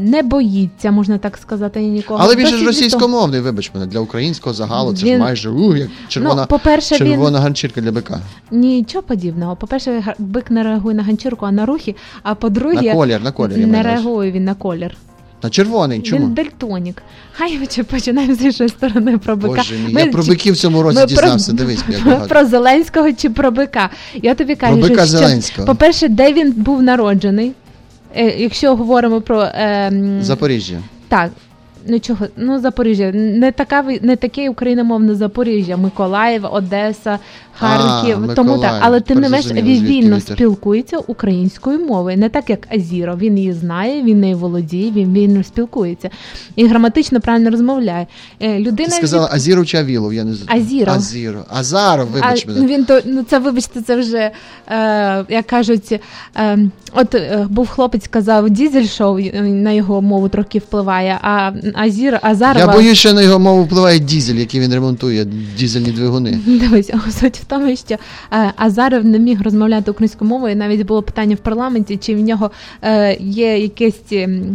не боїться, можна так сказати, нікого. Але він ж російськомовний, вибач мене, для українського загалу. Це ж майже як червона ганчірка. Для бика. Нічого подібного. По-перше, бик не реагує на ганчірку, а на рухи, а по-друге, на колір, не реагує він на колір. На червоний, чому? Він дальтонік. Хай ми починаємо з іншої сторони про бика. Боже мій, я про биків в цьому році дізнався, дивись. Про Зеленського чи про бика? Я тобі кажу, про бика Зеленського. По-перше, де він був народжений? Якщо говоримо про... Запоріжжя. Так. Запоріжжя. Не таке україномовне Запоріжжя. Миколаїв, Одеса, Харків. Тому так. Але тим не менш він вільно спілкується українською мовою. Не так, як Азіро. Він її знає, він нею володіє, він вільно спілкується. І граматично правильно розмовляє. Людина... Ти сказала Азіров чи Авілов? Я не знаю. Азіров. Азаров, вибач мене. Це вже, як кажуть, був хлопець, казав, дізель-шоу на його мову трохи впливає, а Азарова... Я боюсь, що на його мову впливає дізель, який він ремонтує, дізельні двигуни. Дивись, суть в тому, що Азаров не міг розмовляти українською мовою, навіть було питання в парламенті, чи в нього є якийсь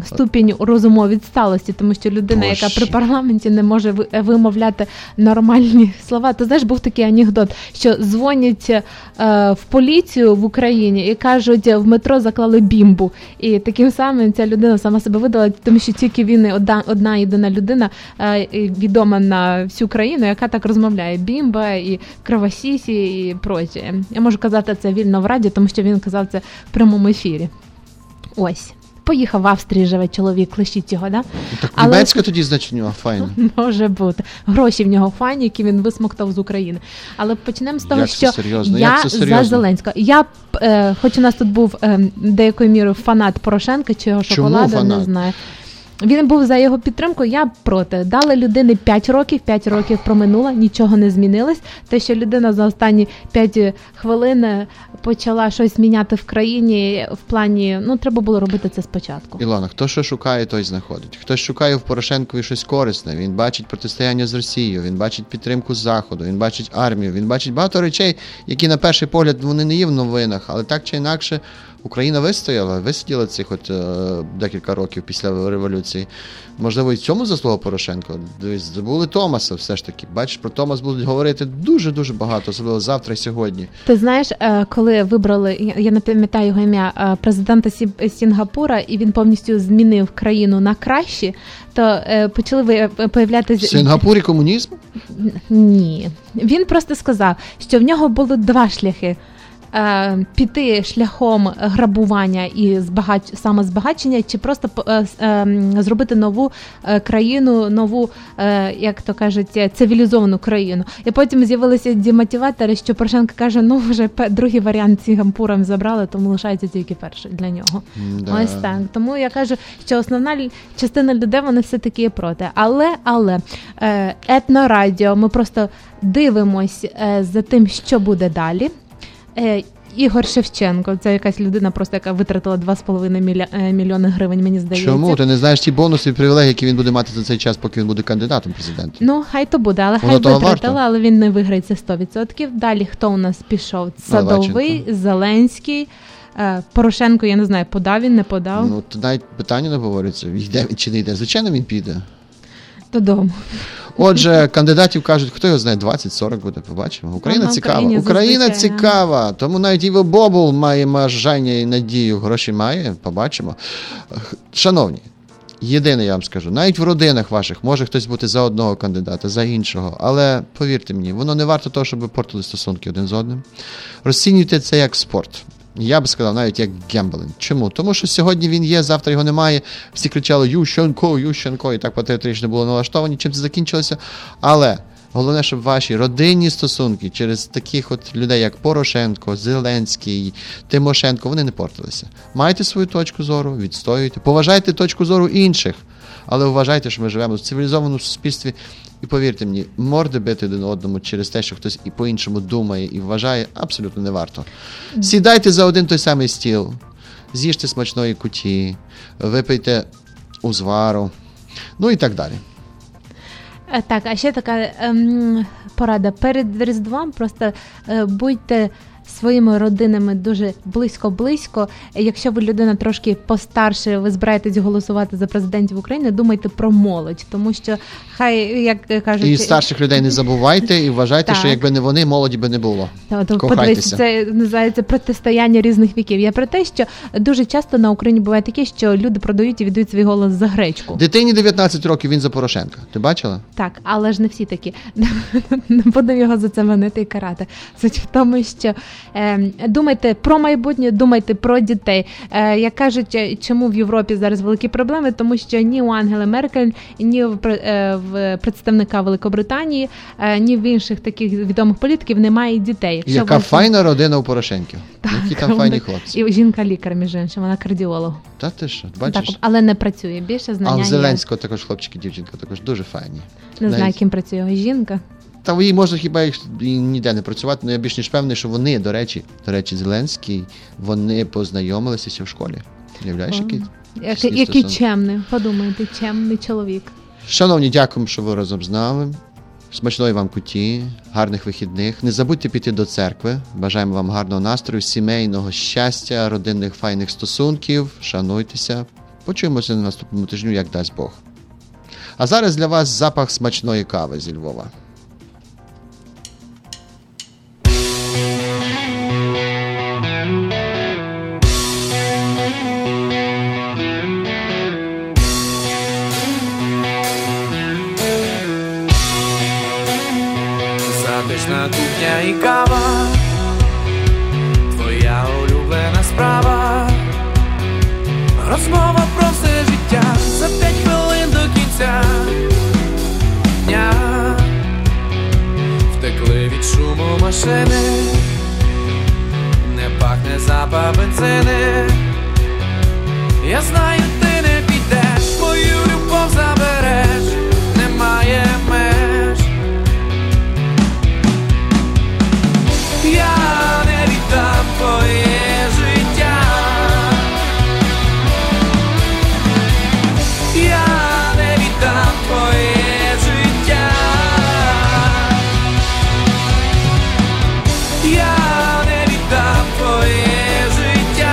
ступінь розумової відсталості, тому що людина, яка при парламенті не може вимовляти нормальні слова. Ти знаєш, був такий анекдот, що дзвонять в поліцію в Україні і кажуть, в метро заклали бімбу. І таким самим ця людина сама себе видала, тому що тільки він одна єдина людина, відома на всю країну, яка так розмовляє. Бімба і кровосісі і прочее. Я можу казати це вільно в раді, тому що він казав це в прямому ефірі. Ось. Поїхав в Австрії, живе чоловік, лишіть його, да? Так німецька тоді, значить, у нього файна. Може бути. Гроші в нього файні, які він висмоктав з України. Але почнемо з того, що я за Зеленського. Я, хоч у нас тут був деякою мірою фанат Порошенка чи його шоколаду, не знаю. Він був за його підтримку, я проти. Дали людини 5 років проминуло, нічого не змінилось. Те, що людина за останні 5 хвилин почала щось міняти в країні в плані, треба було робити це спочатку. Ілона, хто що шукає, той знаходить. Хтось шукає в Порошенкові щось корисне, він бачить протистояння з Росією, він бачить підтримку Заходу, він бачить армію, він бачить багато речей, які на перший погляд вони не є в новинах, але так чи інакше Україна вистояла, висиділа цих от декілька років після революції. Можливо, і цьому заслуга Порошенко. Забули Томаса все ж таки. Бачиш, про Томас будуть говорити дуже-дуже багато, особливо завтра і сьогодні. Ти знаєш, коли вибрали, я не пам'ятаю його ім'я, президента Сінгапура, і він повністю змінив країну на краще, то почали появлятися... В Сінгапурі комунізм? Ні. Він просто сказав, що в нього було два шляхи. Піти шляхом грабування і самозбагачення, чи просто зробити нову країну, нову, як то кажуть, цивілізовану країну. І потім з'явилися демотиватори, що Порошенко каже, ну вже другий варіант Сінгапуром забрали, тому лишається тільки перший для нього. Да. Ось так. Тому я кажу, що основна частина людей, вони все-таки є проти. Але Етнорадіо, ми просто дивимось за тим, що буде далі. Ігор Шевченко, це якась людина, просто яка витратила 2,5 мільйони гривень, мені здається. Чому? Ти не знаєш ті бонуси і привілегії, які він буде мати за цей час, поки він буде кандидатом президента? Ну, хай то буде, але воно хай витратила, але він не виграє це 100%. Далі хто у нас пішов? Садовий, Зеленський, Порошенко, я не знаю, подав він, не подав? Ну, то навіть питання не говориться, йде він чи не йде. Звичайно, він піде. Додому. Отже, кандидатів кажуть, хто його знає, 20-40 буде, побачимо. Україна цікава. Україна цікава, тому навіть Іво Бобул має бажання і надію, гроші має, побачимо. Шановні, єдине я вам скажу, навіть в родинах ваших може хтось бути за одного кандидата, за іншого, але повірте мені, воно не варто того, щоб ви портили стосунки один з одним. Розцінюйте це як спорт. Я би сказав, навіть як гемблінг. Чому? Тому що сьогодні він є, завтра його немає. Всі кричали «Ющенко, Ющенко», і так патріотично було налаштовані. Чим це закінчилося? Але головне, щоб ваші родинні стосунки через таких от людей, як Порошенко, Зеленський, Тимошенко, вони не портилися. Майте свою точку зору, відстоюйте, поважайте точку зору інших. Але вважайте, що ми живемо в цивілізованому суспільстві, і повірте мені, морди бити один одному через те, що хтось і по-іншому думає, і вважає, абсолютно не варто. Сідайте за один той самий стіл, з'їжте смачної куті, випийте узвару, ну і так далі. Так, а ще така порада. Перед Різдвом просто будьте своїми родинами дуже близько-близько. Якщо ви людина трошки постарше, ви збираєтесь голосувати за президентів України, думайте про молодь, тому що хай, як кажуть... І старших людей не забувайте, і вважайте, так, що якби не вони, молоді би не було. Кохайтеся. Це називається протистояння різних віків. Я про те, що дуже часто на Україні буває таке, що люди продають і віддають свій голос за гречку. Дитині 19 років, він за Порошенка. Ти бачила? Так, але ж не всі такі. Не будемо його за це винити і карати. Суть в тому, що думайте про майбутнє, думайте про дітей. Як кажуть, чому в Європі зараз великі проблеми, тому що ні у Ангели Меркель, ні в представника Великобританії, ні в інших таких відомих політиків немає дітей. Якщо яка файна родина у Порошенків. Так, які там файні хлопці. І жінка-лікар, між іншим, вона кардіолог. Та ти що, бачиш? Так, але не працює, більше знання. А в Зеленського також хлопчики, дівчинка також дуже файні. Не знаю, ким працює його жінка. Та їй можна хіба їх ніде не працювати, але я більш ніж певний, що вони, до речі, Зеленський, вони познайомилися в школі. Уявляєш, який чемний, подумайте, чемний чоловік. Шановні, дякуємо, що ви разом з нами. Смачної вам куті, гарних вихідних. Не забудьте піти до церкви. Бажаємо вам гарного настрою, сімейного щастя, родинних файних стосунків. Шануйтеся. Почуємося на наступному тижню, як дасть Бог. А зараз для вас запах смачної кави зі Львова. Кухня і кава, твоя улюблена справа, розмова про все життя, за 5 хвилин до кінця дня. Втекли від шуму машини, не пахне запах бензини. Я знаю, ти не підеш, мою любов забереш, немає меж. Я не віддам твоє життя, я не віддам твоє життя, я не віддам твоє життя.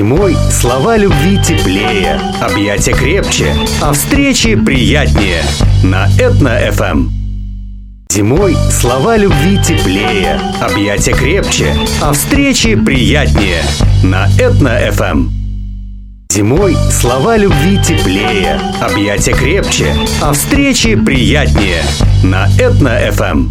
Зимой слова любви теплее, объятия крепче, а встречи приятнее. На Этно-ФМ. Зимой слова любви теплее, объятия крепче, а встречи приятнее. На Этно-ФМ. Зимой слова любви теплее, объятия крепче, а встречи приятнее. На Этно-ФМ.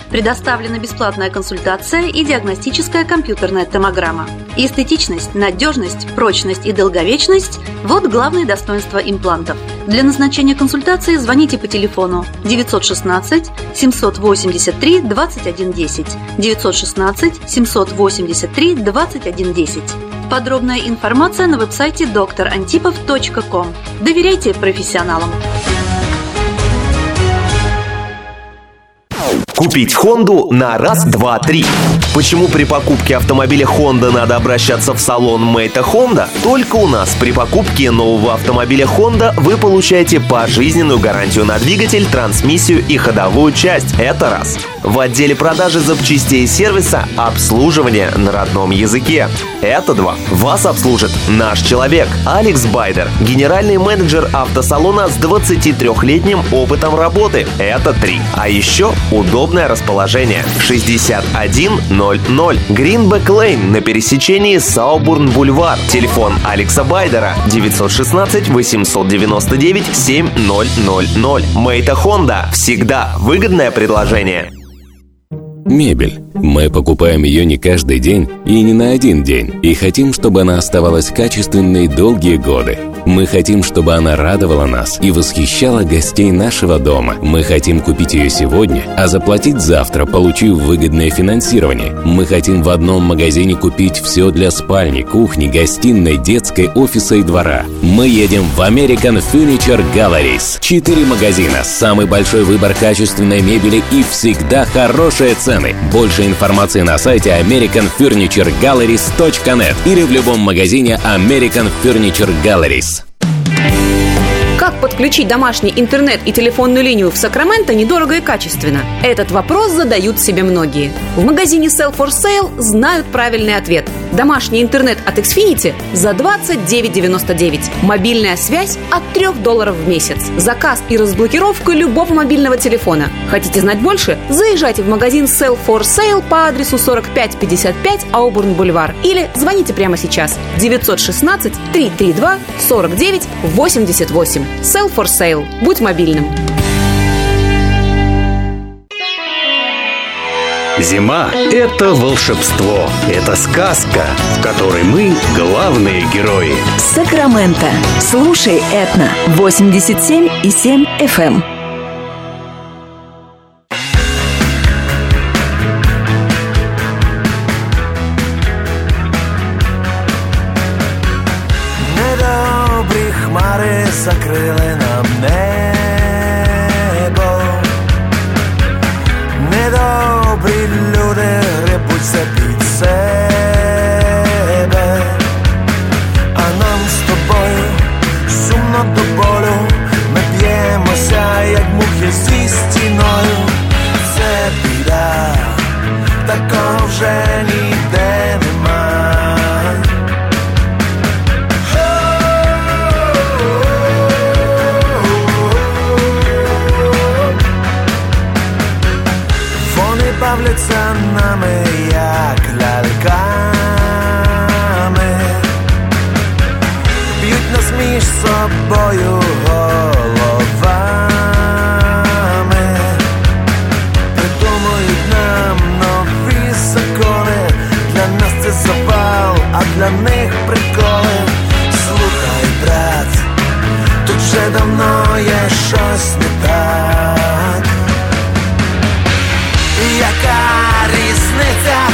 Предоставлена бесплатная консультация и диагностическая компьютерная томограмма. Эстетичность, надежность, прочность и долговечность – вот главные достоинства имплантов. Для назначения консультации звоните по телефону 916 783 2110, 916 783 2110. Подробная информация на веб-сайте doctorantipov.com. Доверяйте профессионалам. Купить Хонду на раз, два, три. Почему при покупке автомобиля Honda надо обращаться в салон Мэйта Honda? Только у нас при покупке нового автомобиля Honda вы получаете пожизненную гарантию на двигатель, трансмиссию и ходовую часть. Это раз. В отделе продажи запчастей и сервиса обслуживание на родном языке. Это два. Вас обслужит наш человек Алекс Байдер, генеральный менеджер автосалона с 23-летним опытом работы. Это три. А еще удобно расположение. 6100 Гринбек Лейн на пересечении Саубурн-Бульвар. Телефон Алекса Байдера 916-899-7000. Мэйта Хонда. Всегда выгодное предложение. Мебель. Мы покупаем ее не каждый день и не на один день. И хотим, чтобы она оставалась качественной долгие годы. Мы хотим, чтобы она радовала нас и восхищала гостей нашего дома. Мы хотим купить ее сегодня, а заплатить завтра, получив выгодное финансирование. Мы хотим в одном магазине купить все для спальни, кухни, гостиной, детской, офиса и двора. Мы едем в American Furniture Galleries. 4 магазина, самый большой выбор качественной мебели и всегда хорошие цены. Больше информации на сайте americanfurnituregalleries.net или в любом магазине American Furniture Galleries. Как подключить домашний интернет и телефонную линию в Сакраменто недорого и качественно? Этот вопрос задают себе многие. В магазине Cell for Sale знают правильный ответ. Домашний интернет от Xfinity за $29.99. Мобильная связь от $3 в месяц. Заказ и разблокировка любого мобильного телефона. Хотите знать больше? Заезжайте в магазин Cell for Sale по адресу 4555 Auburn Boulevard. Или звоните прямо сейчас 916-332-4988. Cell for Sale. Будь мобильным. Зима – это волшебство, это сказка, в которой мы – главные герои. Сакраменто. Слушай Этно. 87,7 FM. Недобрі хмари закрили нам небо. Недобрі люди гребуться під себе, а нам з тобою сумно до болю. Ми б'ємося, як мухи зі стіною. Це біда, такого вже ніде нема. Бавляться нами, як ляльками, б'ють нас між собою головами, придумують нам нові закони. Для нас це запал, а для них приколи. Слухай, брат, тут вже давно є щось не так. Яка різниця?